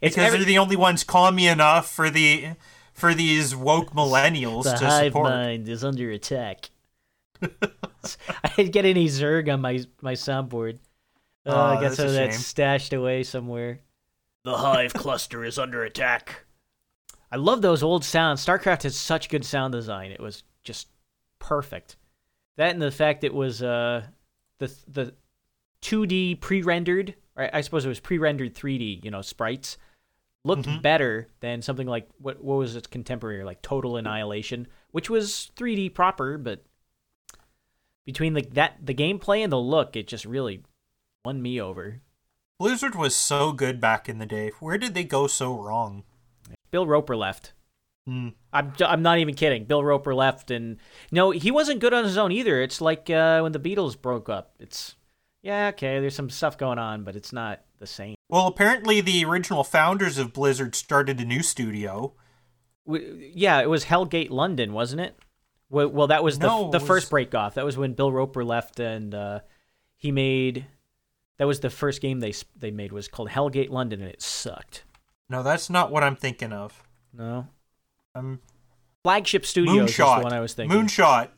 because every- they're the only ones commie enough for the for these woke millennials the to support. The hive mind is under attack. I didn't get any Zerg on my my soundboard. Oh, uh, I guess that's, so that's stashed away somewhere. The hive cluster is under attack. I love those old sounds. StarCraft has such good sound design. It was just perfect. That and the fact it was uh the the two D pre-rendered. I suppose it was pre-rendered three D, you know, sprites, looked mm-hmm. better than something like, what what was its contemporary, like Total Annihilation, which was three D proper, but between the that the gameplay and the look, it just really won me over. Blizzard was so good back in the day. Where did they go so wrong? Bill Roper left. Mm. I'm, I'm not even kidding. Bill Roper left, and no, he wasn't good on his own either. It's like uh, when the Beatles broke up. It's... Yeah, okay, there's some stuff going on, but it's not the same. Well, apparently the original founders of Blizzard started a new studio. We, yeah, it was Hellgate London, wasn't it? Well, well that was no, the, the was... first breakoff. That was when Bill Roper left, and uh, he made... That was the first game they they made, was called Hellgate London, and it sucked. No, that's not what I'm thinking of. No? Um, Flagship Studios is the one I was thinking. Moonshot.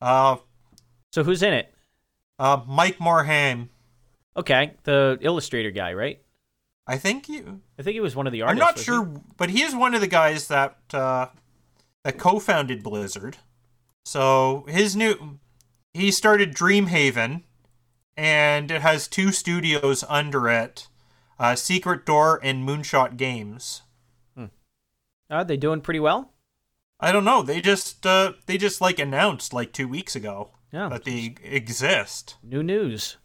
Uh, so who's in it? Uh, Mike Morhaime. Okay, the illustrator guy, right? I think you... I think he was one of the artists. I'm not sure, he? but he is one of the guys that uh, that co-founded Blizzard. So his new, he started Dreamhaven, and it has two studios under it, uh, Secret Door and Moonshot Games. Hmm. Are they doing pretty well? I don't know. They just uh, they just like announced like two weeks ago yeah. that they exist. New news.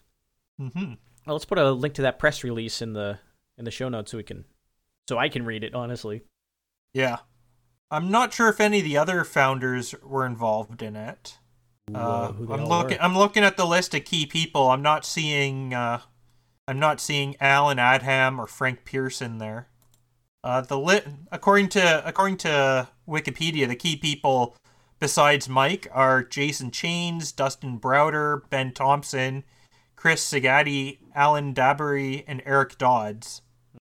Mm-hmm. Well, let's put a link to that press release in the in the show notes so we can so I can read it honestly. Yeah. I'm not sure if any of the other founders were involved in it. Uh, Whoa, I'm looking. Were? I'm looking at the list of key people. I'm not seeing. Uh, I'm not seeing Alan Adham or Frank Pearson there. Uh, the li- according to according to Wikipedia, the key people besides Mike are Jason Chains, Dustin Browder, Ben Thompson, Chris Sagatti, Alan Dabery, and Eric Dodds.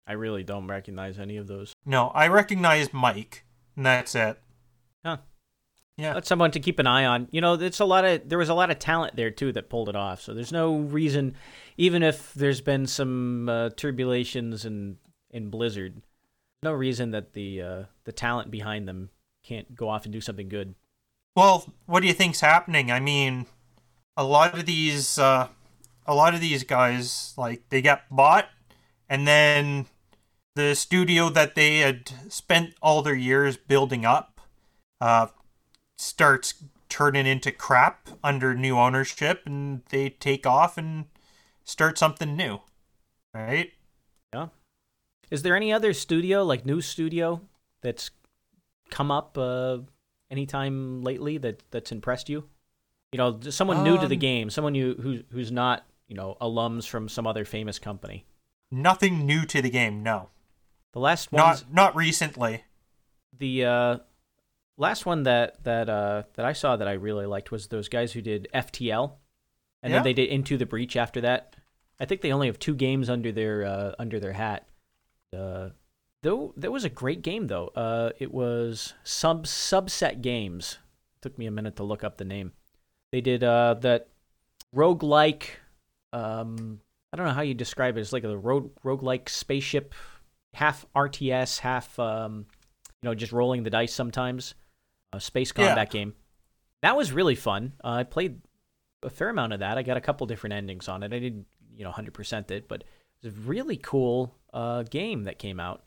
I really don't recognize any of those. No, I recognize Mike. And that's it. Huh. Yeah. That's someone to keep an eye on. You know, it's a lot of there was a lot of talent there, too, that pulled it off. So there's no reason, even if there's been some uh, turbulations in, in Blizzard, no reason that the uh, the talent behind them can't go off and do something good. Well, what do you think's happening? I mean, a lot of these, uh, a lot of these guys, like, they got bought, and then the studio that they had spent all their years building up uh, starts turning into crap under new ownership, and they take off and start something new, right? Yeah. Is there any other studio, like new studio, that's come up uh, anytime lately that, that's impressed you? You know, someone um, new to the game, someone you who, who's not, you know, alums from some other famous company. Nothing new to the game, no. The last one, not not recently. The uh, last one that that uh, that I saw that I really liked was those guys who did F T L, and yeah. then they did Into the Breach. After that, I think they only have two games under their uh, under their hat. Uh, though that was a great game though. Uh, it was sub subset games. It took me a minute to look up the name. They did uh, that roguelike. Um, I don't know how you describe it. It's like a road roguelike spaceship. Half R T S, half, um, you know, just rolling the dice sometimes. Uh, space combat yeah. game. That was really fun. Uh, I played a fair amount of that. I got a couple different endings on it. I didn't, you know, one hundred percent it, but it was a really cool uh, game that came out.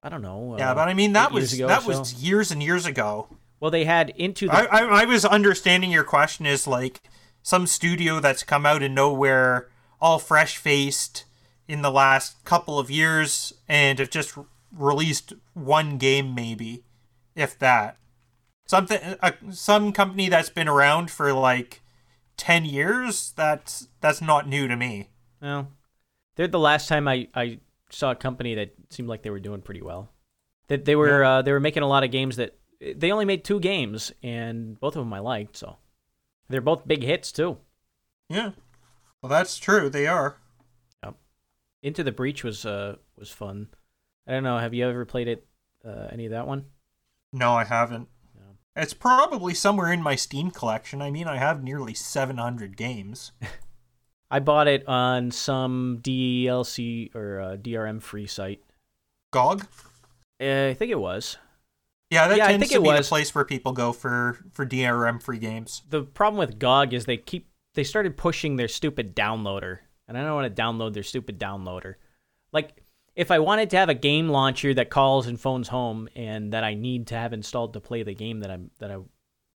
I don't know. Uh, yeah, but I mean, that was that so. was years and years ago. Well, they had into the... I, I, I was understanding your question is like some studio that's come out of nowhere, all fresh-faced, in the last couple of years and have just released one game maybe, if that. Something, uh, some company that's been around for like ten years, that's that's not new to me. Well, they're the last time I, I saw a company that seemed like they were doing pretty well. That they were yeah. uh, they were making a lot of games that, they only made two games and both of them I liked, so. They're both big hits too. Yeah, well that's true, they are. Into the Breach was uh was fun. I don't know. Have you ever played it? Uh, any of that one? No, I haven't. No. It's probably somewhere in my Steam collection. I mean, I have nearly seven hundred games. I bought it on some D L C or uh, D R M free site. G O G? Uh, I think it was. Yeah, that yeah, tends to be was. the place where people go for, for D R M free games. The problem with G O G is they keep they started pushing their stupid downloader. And I don't want to download their stupid downloader. Like, if I wanted to have a game launcher that calls and phones home and that I need to have installed to play the game that I'm that I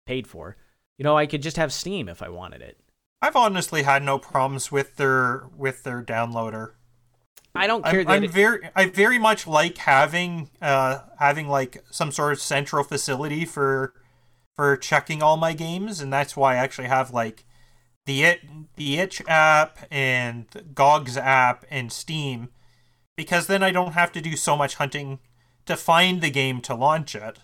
paid for, you know, I could just have Steam if I wanted it. I've honestly had no problems with their with their downloader. I don't care. I'm, that I'm it... very I very much like having uh having like some sort of central facility for for checking all my games, and that's why I actually have like The it the Itch app and G O G's app and Steam, because then I don't have to do so much hunting to find the game to launch it.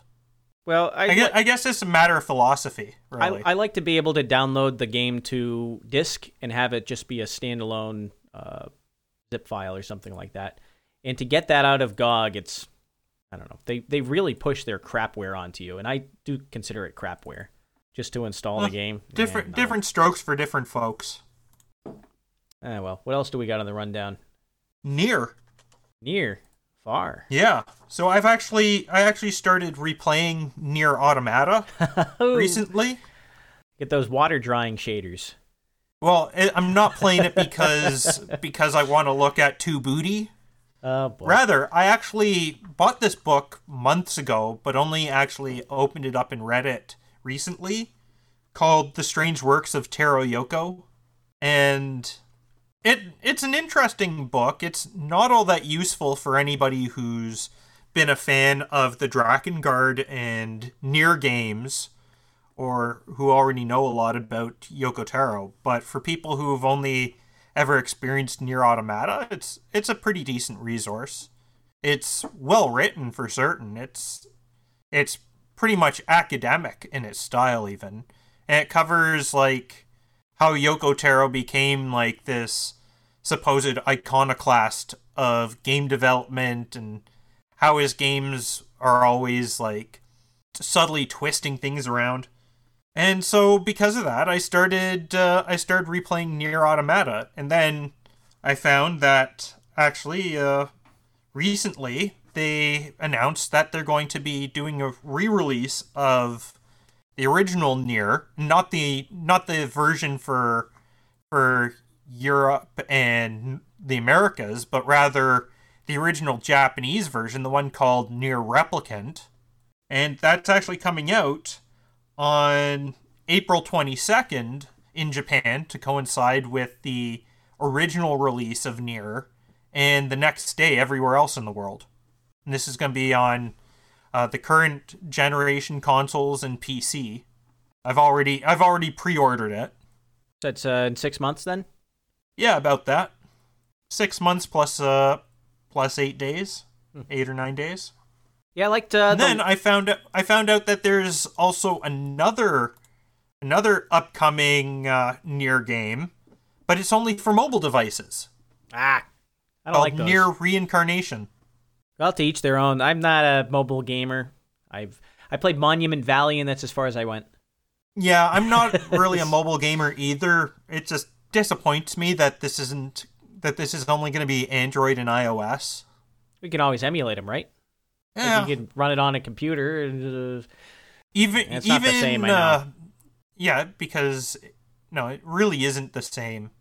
Well, I I guess, I guess it's a matter of philosophy, really. I, I like to be able to download the game to disk and have it just be a standalone uh, zip file or something like that. And to get that out of G O G, it's I don't know. They they really push their crapware onto you, and I do consider it crapware. Just to install well, the game. Different yeah, no. different strokes for different folks. Ah, well, what else do we got on the rundown? Nier. Nier. far. Yeah. So I've actually I actually started replaying Nier Automata recently. Get those water drying shaders. Well, I'm not playing it because because I want to look at two booty. Oh, boy. Rather, I actually bought this book months ago, but only actually opened it up and read it recently, called The Strange Works of Taro Yoko. And it it's an interesting book. It's not all that useful for anybody who's been a fan of the Drakengard and Nier games, or who already know a lot about Yoko Taro. But for people who have only ever experienced Nier Automata, it's it's a pretty decent resource. It's well written for certain. It's it's pretty much academic in its style even. And it covers like how Yoko Taro became like this supposed iconoclast of game development, and how his games are always like subtly twisting things around. And so because of that, I started uh, I started replaying Nier Automata, and then I found that actually uh, recently they announced that they're going to be doing a re-release of the original Nier, not the not the version for for Europe and the Americas, but rather the original Japanese version, the one called Nier Replicant, and that's actually coming out on April twenty-second in Japan to coincide with the original release of Nier, and the next day everywhere else in the world. And this is going to be on uh, the current generation consoles and P C. I've already I've already pre-ordered it. That's uh, in six months then? Yeah, about that. Six months plus uh plus eight days, hmm. eight or nine days. Yeah, I liked. Uh, and the... Then I found I found out that there's also another another upcoming uh, Nier game, but it's only for mobile devices. Ah, I don't like those. Nier Reincarnation. Well, to each their own. I'm not a mobile gamer. I've I played Monument Valley, and that's as far as I went. Yeah, I'm not really a mobile gamer either. It just disappoints me that this isn't that this is only going to be Android and iOS. We can always emulate them, right? Yeah. Like you can run it on a computer. And, uh, even it's not even, the same, I know. Uh, yeah, because, no, it really isn't the same.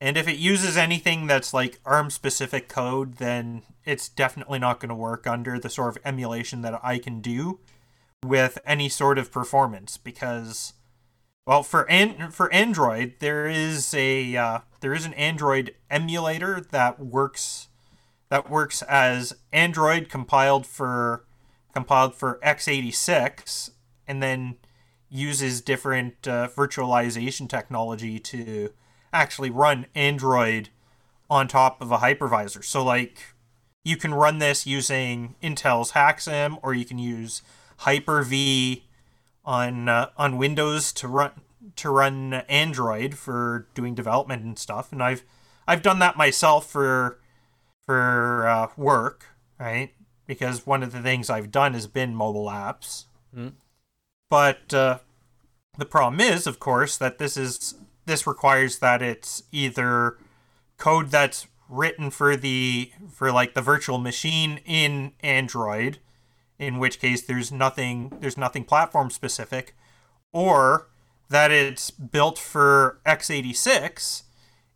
And if it uses anything that's like A R M-specific code, then it's definitely not going to work under the sort of emulation that I can do with any sort of performance. Because, well, for an- for Android, there is a uh, there is an Android emulator that works. That works as Android compiled for compiled for x eighty-six, and then uses different uh, virtualization technology to actually run Android on top of a hypervisor. So, like, you can run this using Intel's Haxim, or you can use Hyper-V on uh, on Windows to run to run Android for doing development and stuff. And I've I've done that myself for. for uh, work, right? Because one of the things I've done has been mobile apps. Mm. But uh, the problem is, of course, that this is this requires that it's either code that's written for the for like the virtual machine in Android, in which case there's nothing there's nothing platform specific, or that it's built for x eighty-six,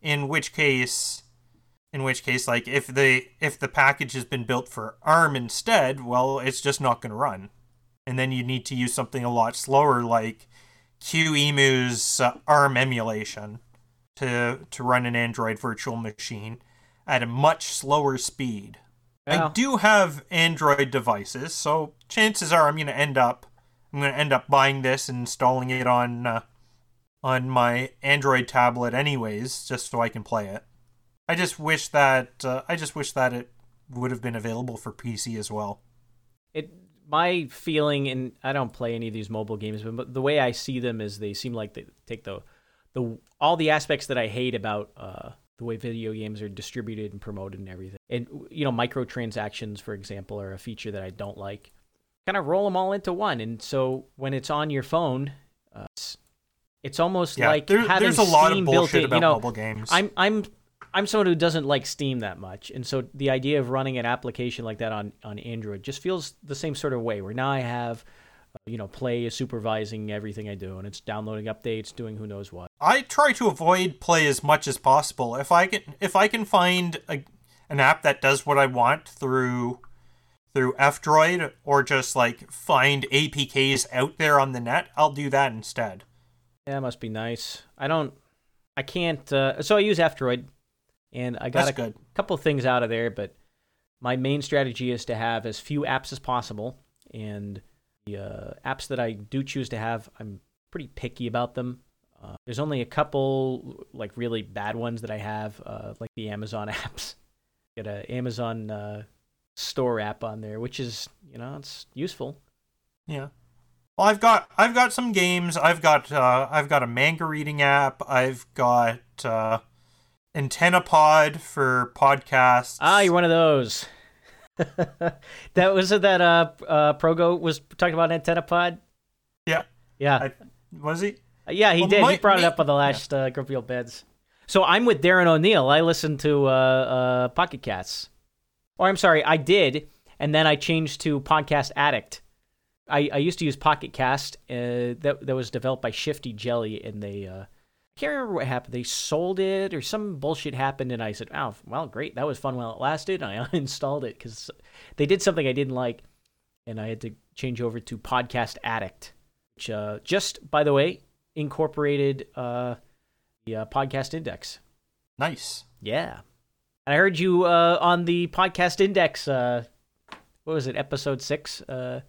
in which case In which case, like, if the if the package has been built for A R M instead, well, it's just not going to run. And then you need to use something a lot slower, like QEmu's uh, A R M emulation to to run an Android virtual machine at a much slower speed. Yeah. I do have Android devices, so chances are I'm going to end up I'm going to end up buying this and installing it on uh, on my Android tablet, anyways, just so I can play it. I just wish that uh, I just wish that it would have been available for P C as well. It my feeling, and I don't play any of these mobile games, but the way I see them is they seem like they take the the all the aspects that I hate about uh, the way video games are distributed and promoted and everything. And you know, microtransactions, for example, are a feature that I don't like. Kind of roll them all into one, and so when it's on your phone, uh, it's, it's almost yeah, like there, having there's a lot Steam of bullshit built in, about you know, mobile games. I'm I'm I'm someone who doesn't like Steam that much, and so the idea of running an application like that on, on Android just feels the same sort of way, where now I have, you know, Play is supervising everything I do, and it's downloading updates, doing who knows what. I try to avoid Play as much as possible. If I can, if I can find a, an app that does what I want through through F-Droid, or just like find A P Ks out there on the net, I'll do that instead. Yeah, it must be nice. I don't, I can't, uh, so I use F-Droid. And I got That's a good. couple things out of there, but my main strategy is to have as few apps as possible. And the uh, apps that I do choose to have, I'm pretty picky about them. Uh, there's only a couple like really bad ones that I have, uh, like the Amazon apps. Get an Amazon uh, store app on there, which is, you know, it's useful. Yeah. Well, I've got I've got some games. I've got uh, I've got a manga reading app. I've got. Uh... Antenna Pod for podcasts. Ah, you're one of those. That was it. That uh, uh, Progo was talking about Antenna Pod. Yeah, yeah. I, was he? Uh, yeah, he well, did. My, he brought me, it up on the last yeah. uh, Grumpy Old Beds. So I'm with Darren O'Neill. I listened to uh, uh, Pocket Casts, or I'm sorry, I did, and then I changed to Podcast Addict. I, I used to use Pocket Cast. Uh, that that was developed by Shifty Jelly, and they. Uh, Can't remember what happened. They sold it or some bullshit happened, and I said, "Oh, well, great. That was fun while it lasted." And I uninstalled it because they did something I didn't like, and I had to change over to Podcast Addict, which uh, just, by the way, incorporated uh, the uh, Podcast Index. Nice. Yeah. And I heard you uh, on the Podcast Index. Uh, what was it? Episode six uh,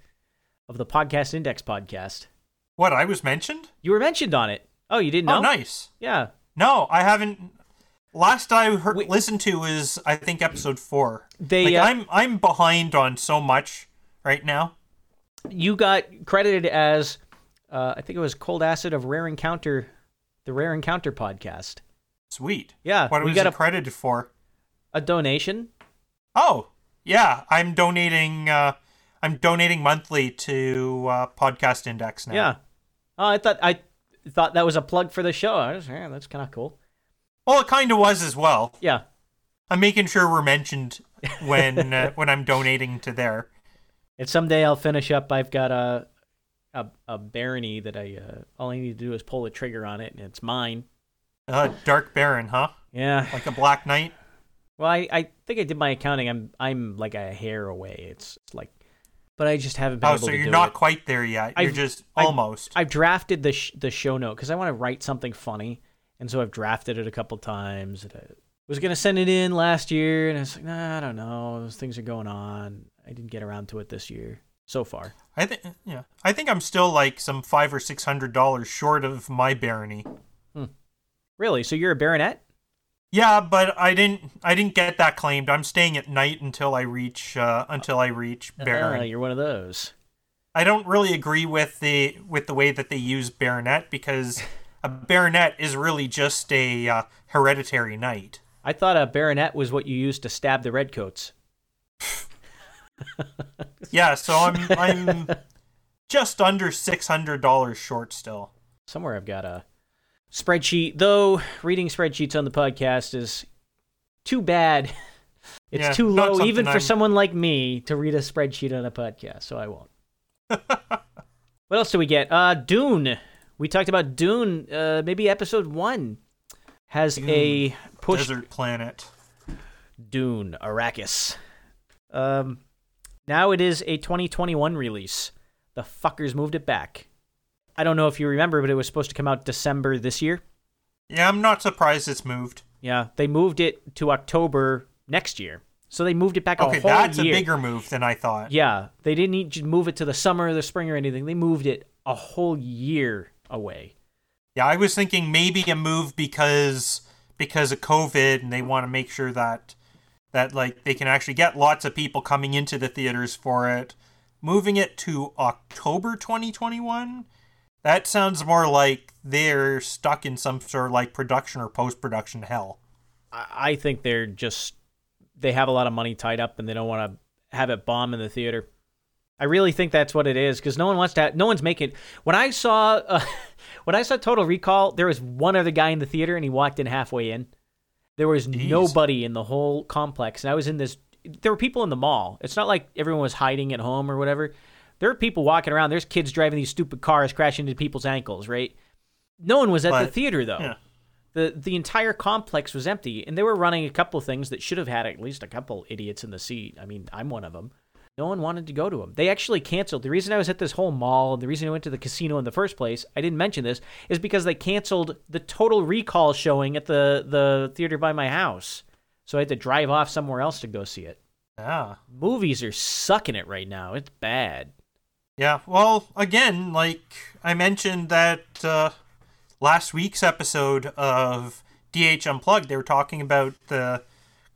of the Podcast Index podcast. What? I was mentioned? You were mentioned on it. Oh, you didn't know? Oh, nice. Yeah. No, I haven't. Last I heard, Wait. listened to is, I think, episode four. They, like, uh, I'm I'm behind on so much right now. You got credited as, uh, I think it was Cold Acid of Rare Encounter, the Rare Encounter podcast. Sweet. Yeah. What was it credited for? A donation. Oh, yeah. I'm donating. Uh, I'm donating monthly to uh, Podcast Index now. Yeah. Oh, I thought I. thought that was a plug for the show. I was, yeah, that's kind of cool. Well, it kind of was as well. Yeah. I'm making sure we're mentioned when uh, when I'm donating to there. And someday I'll finish up. I've got a a, a barony that I, uh, all I need to do is pull the trigger on it, and it's mine. Uh, Dark Baron, huh? Yeah. Like a Black Knight? Well, I, I think I did my accounting. I'm I'm like a hair away. It's, it's like... But I just haven't been oh, able so to do it. Oh, so you're not quite there yet. You're I've, just almost. I've, I've drafted the sh- the show note because I want to write something funny, and so I've drafted it a couple times. I was going to send it in last year, and I was like, nah, I don't know. Those things are going on. I didn't get around to it this year so far. I think, yeah, I think I'm still like some five or six hundred dollars short of my barony. Hmm. Really? So you're a baronet? Yeah, but I didn't. I didn't get that claimed. I'm staying at night until I reach. Uh, until I reach Baron. Uh, you're one of those. I don't really agree with the with the way that they use baronet, because a baronet is really just a uh, hereditary knight. I thought a baronet was what you used to stab the redcoats. Yeah, so I'm I'm just under six hundred dollars short still. Somewhere I've got a. Spreadsheet, though. Reading spreadsheets on the podcast is too bad. It's yeah, too low, even I'm... for someone like me to read a spreadsheet on a podcast, so I won't. What else do we get? Uh, Dune. We talked about Dune. Uh, maybe episode one has Dune, a push. Desert planet. Dune, Arrakis. Um, now it is a twenty twenty-one release. The fuckers moved it back. I don't know if you remember, but it was supposed to come out December this year. Yeah, I'm not surprised it's moved. Yeah, they moved it to October next year. So they moved it back okay, a whole year. Okay, that's a bigger move than I thought. Yeah, they didn't need to move it to the summer or the spring or anything. They moved it a whole year away. Yeah, I was thinking maybe a move because because of COVID, and they want to make sure that that like they can actually get lots of people coming into the theaters for it. Moving it to October twenty twenty-one? That sounds more like they're stuck in some sort of like production or post-production hell. I think they're just, they have a lot of money tied up and they don't want to have it bomb in the theater. I really think that's what it is, because no one wants to, have, no one's making, when I saw, uh, when I saw Total Recall, there was one other guy in the theater and he walked in halfway in. There was Jeez. nobody in the whole complex. And I was in this, there were people in the mall. It's not like everyone was hiding at home or whatever. There are people walking around. There's kids driving these stupid cars crashing into people's ankles, right? No one was at but, the theater, though. Yeah. The the entire complex was empty, and they were running a couple things that should have had at least a couple idiots in the seat. I mean, I'm one of them. No one wanted to go to them. They actually canceled. The reason I was at this whole mall, the reason I went to the casino in the first place, I didn't mention this, is because they canceled the Total Recall showing at the, the theater by my house. So I had to drive off somewhere else to go see it. Yeah. Movies are sucking it right now. It's bad. Yeah, well, again, like I mentioned that uh, last week's episode of D H Unplugged, they were talking about the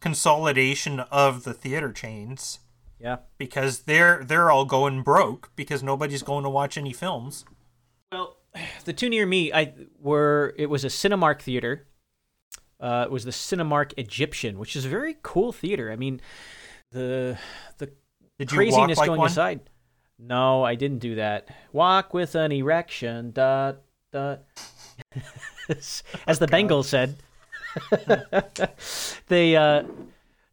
consolidation of the theater chains. Yeah. Because they're they're all going broke because nobody's going to watch any films. Well, the two near me I were it was a Cinemark theater. Uh, it was the Cinemark Egyptian, which is a very cool theater. I mean, the the Did craziness you walk like going one? Aside. No, I didn't do that. Walk with an erection. Dot dot. As oh, the God. Bengals said. they uh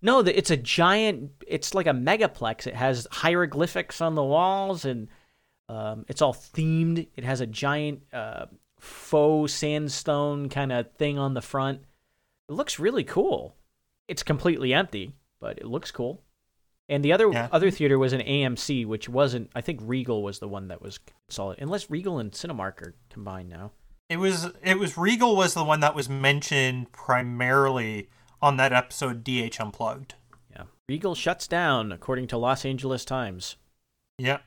No, it's a giant, it's like a megaplex. It has hieroglyphics on the walls, and um, it's all themed. It has a giant uh, faux sandstone kind of thing on the front. It looks really cool. It's completely empty, but it looks cool. And the other yeah. other theater was an A M C, which wasn't, I think Regal was the one that was solid. Unless Regal and Cinemark are combined now. It was, it was Regal was the one that was mentioned primarily on that episode, D H Unplugged. Yeah. Regal shuts down, according to Los Angeles Times. Yeah.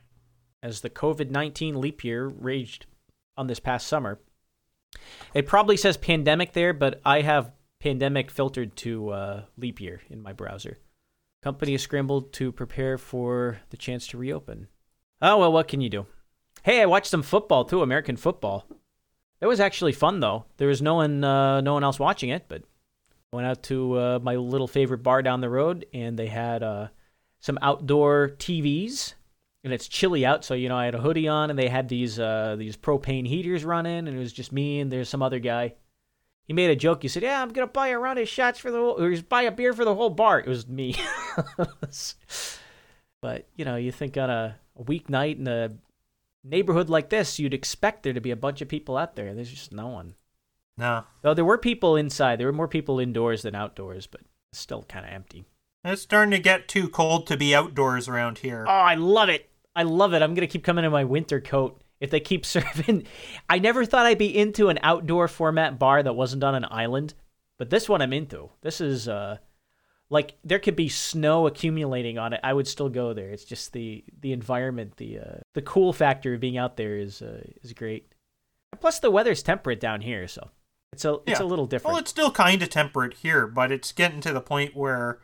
As the covid nineteen leap year raged on this past summer. It probably says pandemic there, but I have pandemic filtered to uh, leap year in my browser. Company is scrambled to prepare for the chance to reopen. Oh, well, what can you do? Hey, I watched some football, too, American football. It was actually fun, though. There was no one, uh, no one else watching it, but... went out to uh, my little favorite bar down the road, and they had uh, some outdoor T Vs, and it's chilly out, so you know I had a hoodie on, and they had these uh, these propane heaters running, and it was just me and there's some other guy. He made a joke. He said, "Yeah, I'm gonna buy a round of shots for the whole, or buy a beer for the whole bar." It was me, but you know, you think on a, a weeknight in a neighborhood like this, you'd expect there to be a bunch of people out there. There's just no one. No. Though there were people inside. There were more people indoors than outdoors, but it's still kind of empty. It's starting to get too cold to be outdoors around here. Oh, I love it. I love it. I'm going to keep coming in my winter coat if they keep serving. I never thought I'd be into an outdoor format bar that wasn't on an island, but this one I'm into. This is, uh, like, there could be snow accumulating on it. I would still go there. It's just the, the environment, the uh, the cool factor of being out there is uh, is great. Plus, the weather's temperate down here, so... It's a it's yeah. a little different. Well, it's still kind of temperate here, but it's getting to the point where,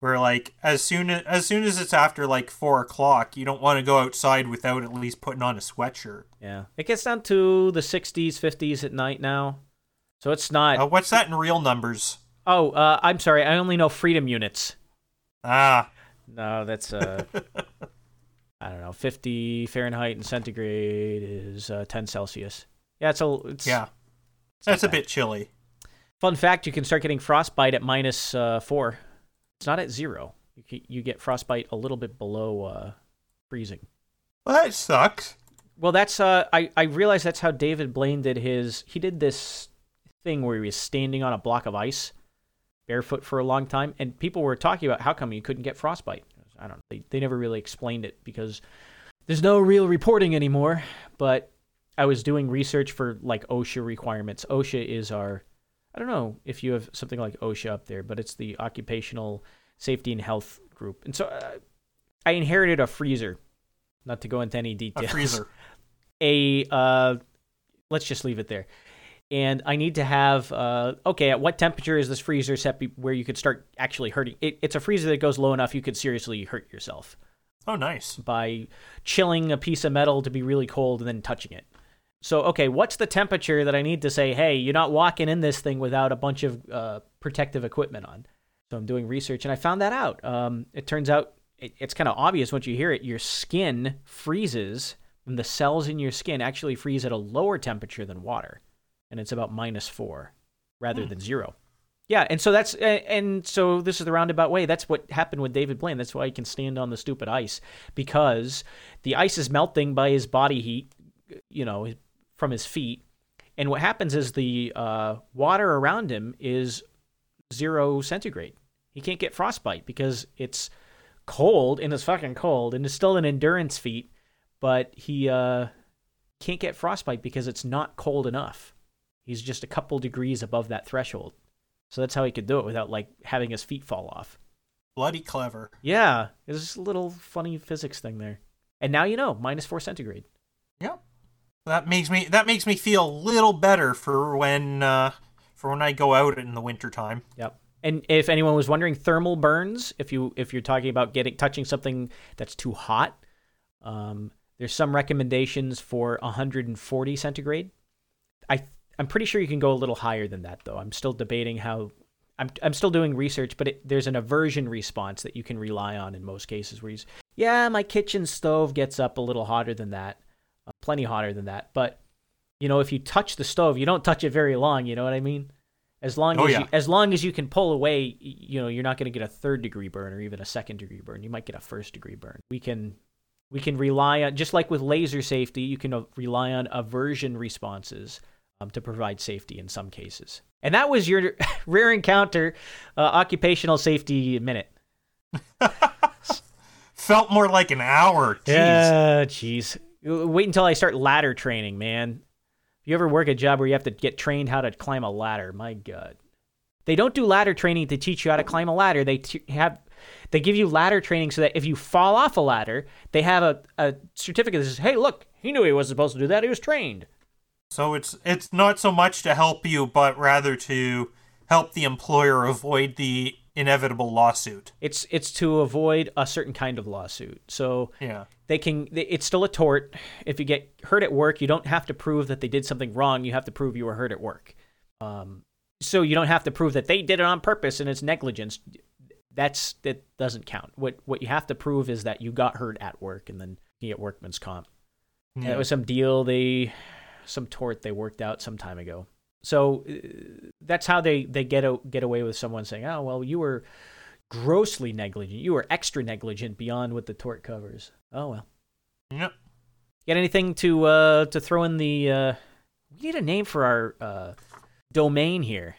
where like as soon as, as soon as it's after like four o'clock, you don't want to go outside without at least putting on a sweatshirt. Yeah, it gets down to the sixties, fifties at night now, so it's not. Uh, what's that in real numbers? Oh, uh, I'm sorry, I only know freedom units. Ah, no, that's uh, I don't know, fifty Fahrenheit and centigrade is uh, ten Celsius. Yeah, it's a it's yeah. That's a bit chilly. Fun fact, you can start getting frostbite at minus uh, four. It's not at zero. You, you get frostbite a little bit below uh, freezing. Well, that sucks. Well, that's uh, I, I realized that's how David Blaine did his... He did this thing where he was standing on a block of ice, barefoot for a long time, and people were talking about how come you couldn't get frostbite. I don't know. They, they never really explained it because there's no real reporting anymore, but... I was doing research for, like, OSHA requirements. OSHA is our, I don't know if you have something like OSHA up there, but it's the Occupational Safety and Health Group. And so uh, I inherited a freezer, not to go into any details. A freezer. A, uh, let's just leave it there. And I need to have, uh, okay, at what temperature is this freezer set be- where you could start actually hurting? It, it's a freezer that goes low enough you could seriously hurt yourself. Oh, nice. By chilling a piece of metal to be really cold and then touching it. So, okay, what's the temperature that I need to say, hey, you're not walking in this thing without a bunch of uh, protective equipment on? So I'm doing research, and I found that out. Um, it turns out it, it's kind of obvious once you hear it. Your skin freezes, and the cells in your skin actually freeze at a lower temperature than water, and it's about minus four rather hmm. than zero. Yeah, and so that's and so this is the roundabout way. That's what happened with David Blaine. That's why he can stand on the stupid ice, because the ice is melting by his body heat, you know, from his feet. And what happens is the uh, water around him is zero centigrade. He can't get frostbite because it's cold, and it's fucking cold, and it's still an endurance feat, but he uh, can't get frostbite because it's not cold enough. He's just a couple degrees above that threshold. So that's how he could do it without, like, having his feet fall off. Bloody clever. Yeah. It's just a little funny physics thing there. And now you know, minus four centigrade. Yep. That makes me that makes me feel a little better for when uh, for when I go out in the wintertime. Yep. And if anyone was wondering, thermal burns, if you if you're talking about getting touching something that's too hot, um, there's some recommendations for one hundred forty centigrade. I I'm pretty sure you can go a little higher than that, though. I'm still debating how I'm I'm still doing research, but it, there's an aversion response that you can rely on in most cases where you say, yeah, my kitchen stove gets up a little hotter than that, uh, plenty hotter than that. But, you know, if you touch the stove, you don't touch it very long. You know what I mean? As long oh, as yeah. you, as long as you can pull away, you know, you're not going to get a third degree burn or even a second degree burn. You might get a first degree burn. We can we can rely on, just like with laser safety, you can rely on aversion responses to provide safety in some cases. And that was your Rare Encounter uh, Occupational Safety Minute. Felt more like an hour. Jeez. Yeah, jeez. Wait until I start ladder training, man. If you ever work a job where you have to get trained how to climb a ladder, my God. They don't do ladder training to teach you how to climb a ladder. They t- have... They give you ladder training so that if you fall off a ladder, they have a, a certificate that says, hey, look, he knew he wasn't supposed to do that. He was trained. So it's it's not so much to help you, but rather to help the employer avoid the inevitable lawsuit. It's it's to avoid a certain kind of lawsuit. So yeah. they can. It's still a tort. If you get hurt at work, you don't have to prove that they did something wrong. You have to prove you were hurt at work. Um, so you don't have to prove that they did it on purpose and it's negligence. That's that doesn't count. What what you have to prove is that you got hurt at work, and then you get workman's comp. Yeah. That was some deal they. Some tort they worked out some time ago. So uh, that's how they, they get a, get away with someone saying, oh, well, you were grossly negligent. You were extra negligent beyond what the tort covers. Oh, well. Yep. Got anything to uh, to throw in the... Uh, we need a name for our uh, domain here.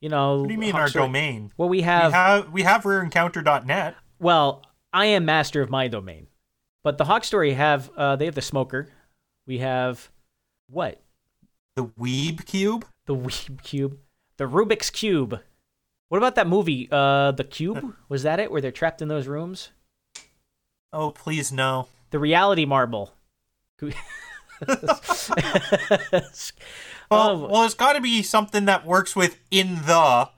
You know, what do you mean our story? Domain? Well, we have... We have, we have rare encounter dot net. Well, I am master of my domain. But the Hog Story have... Uh, they have the Smoker. We have... What? The Weeb Cube? The Weeb Cube. The Rubik's Cube. What about that movie, uh, The Cube? Was that it, where they're trapped in those rooms? Oh, please, no. The Reality Marble. well, well, it's got to be something that works with in the,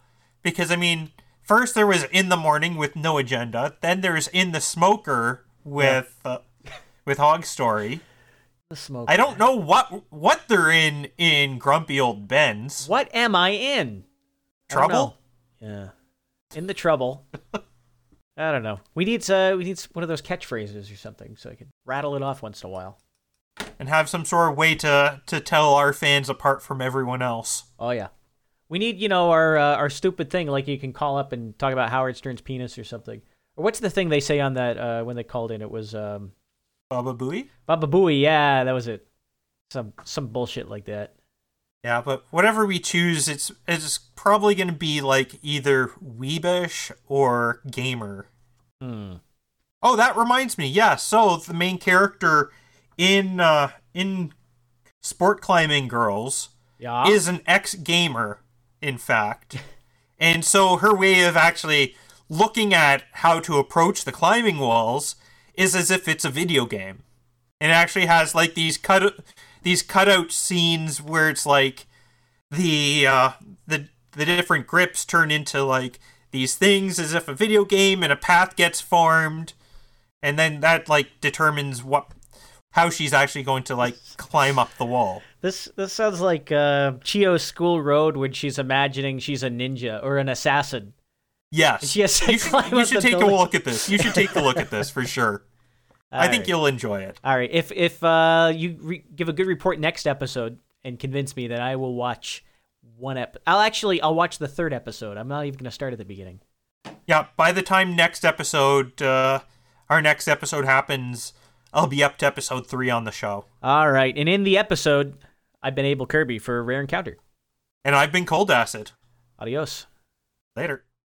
because, I mean, first there was In the Morning with No Agenda, then there's In the Smoker with, yeah. uh, with Hog Story. Smoke. I don't know what what they're in in Grumpy Old Bens. What am I in? Trouble? I yeah. In the trouble. I don't know. We need uh, we need one of those catchphrases or something so I can rattle it off once in a while. And have some sort of way to to tell our fans apart from everyone else. Oh yeah. We need, you know, our uh, our stupid thing, like you can call up and talk about Howard Stern's penis or something. Or what's the thing they say on that uh, when they called in? It was um Baba Booey? Baba Booey, yeah, that was it. Some some bullshit like that. Yeah, but whatever we choose, it's it's probably going to be like either Weebish or Gamer. Hmm. Oh, that reminds me. Yeah, so the main character in uh, in Sport Climbing Girls yeah. is an ex-gamer, in fact. And so her way of actually looking at how to approach the climbing walls is as if it's a video game. It actually has like these cut these cutout scenes where it's like the uh, the the different grips turn into like these things as if a video game, and a path gets formed, and then that like determines what how she's actually going to like climb up the wall. This this sounds like uh, Chio's School Road when she's imagining she's a ninja or an assassin. Yes, you should, you should take building. a look at this. You should take a look at this for sure. All I right. think you'll enjoy it. All right, if if uh, you re- give a good report next episode and convince me that I will watch one episode. I'll actually, I'll watch the third episode. I'm not even going to start at the beginning. Yeah, by the time next episode, uh, our next episode happens, I'll be up to episode three on the show. All right. And in the episode, I've been Abel Kirby for Rare Encounter. And I've been Cold Acid. Adios. Later.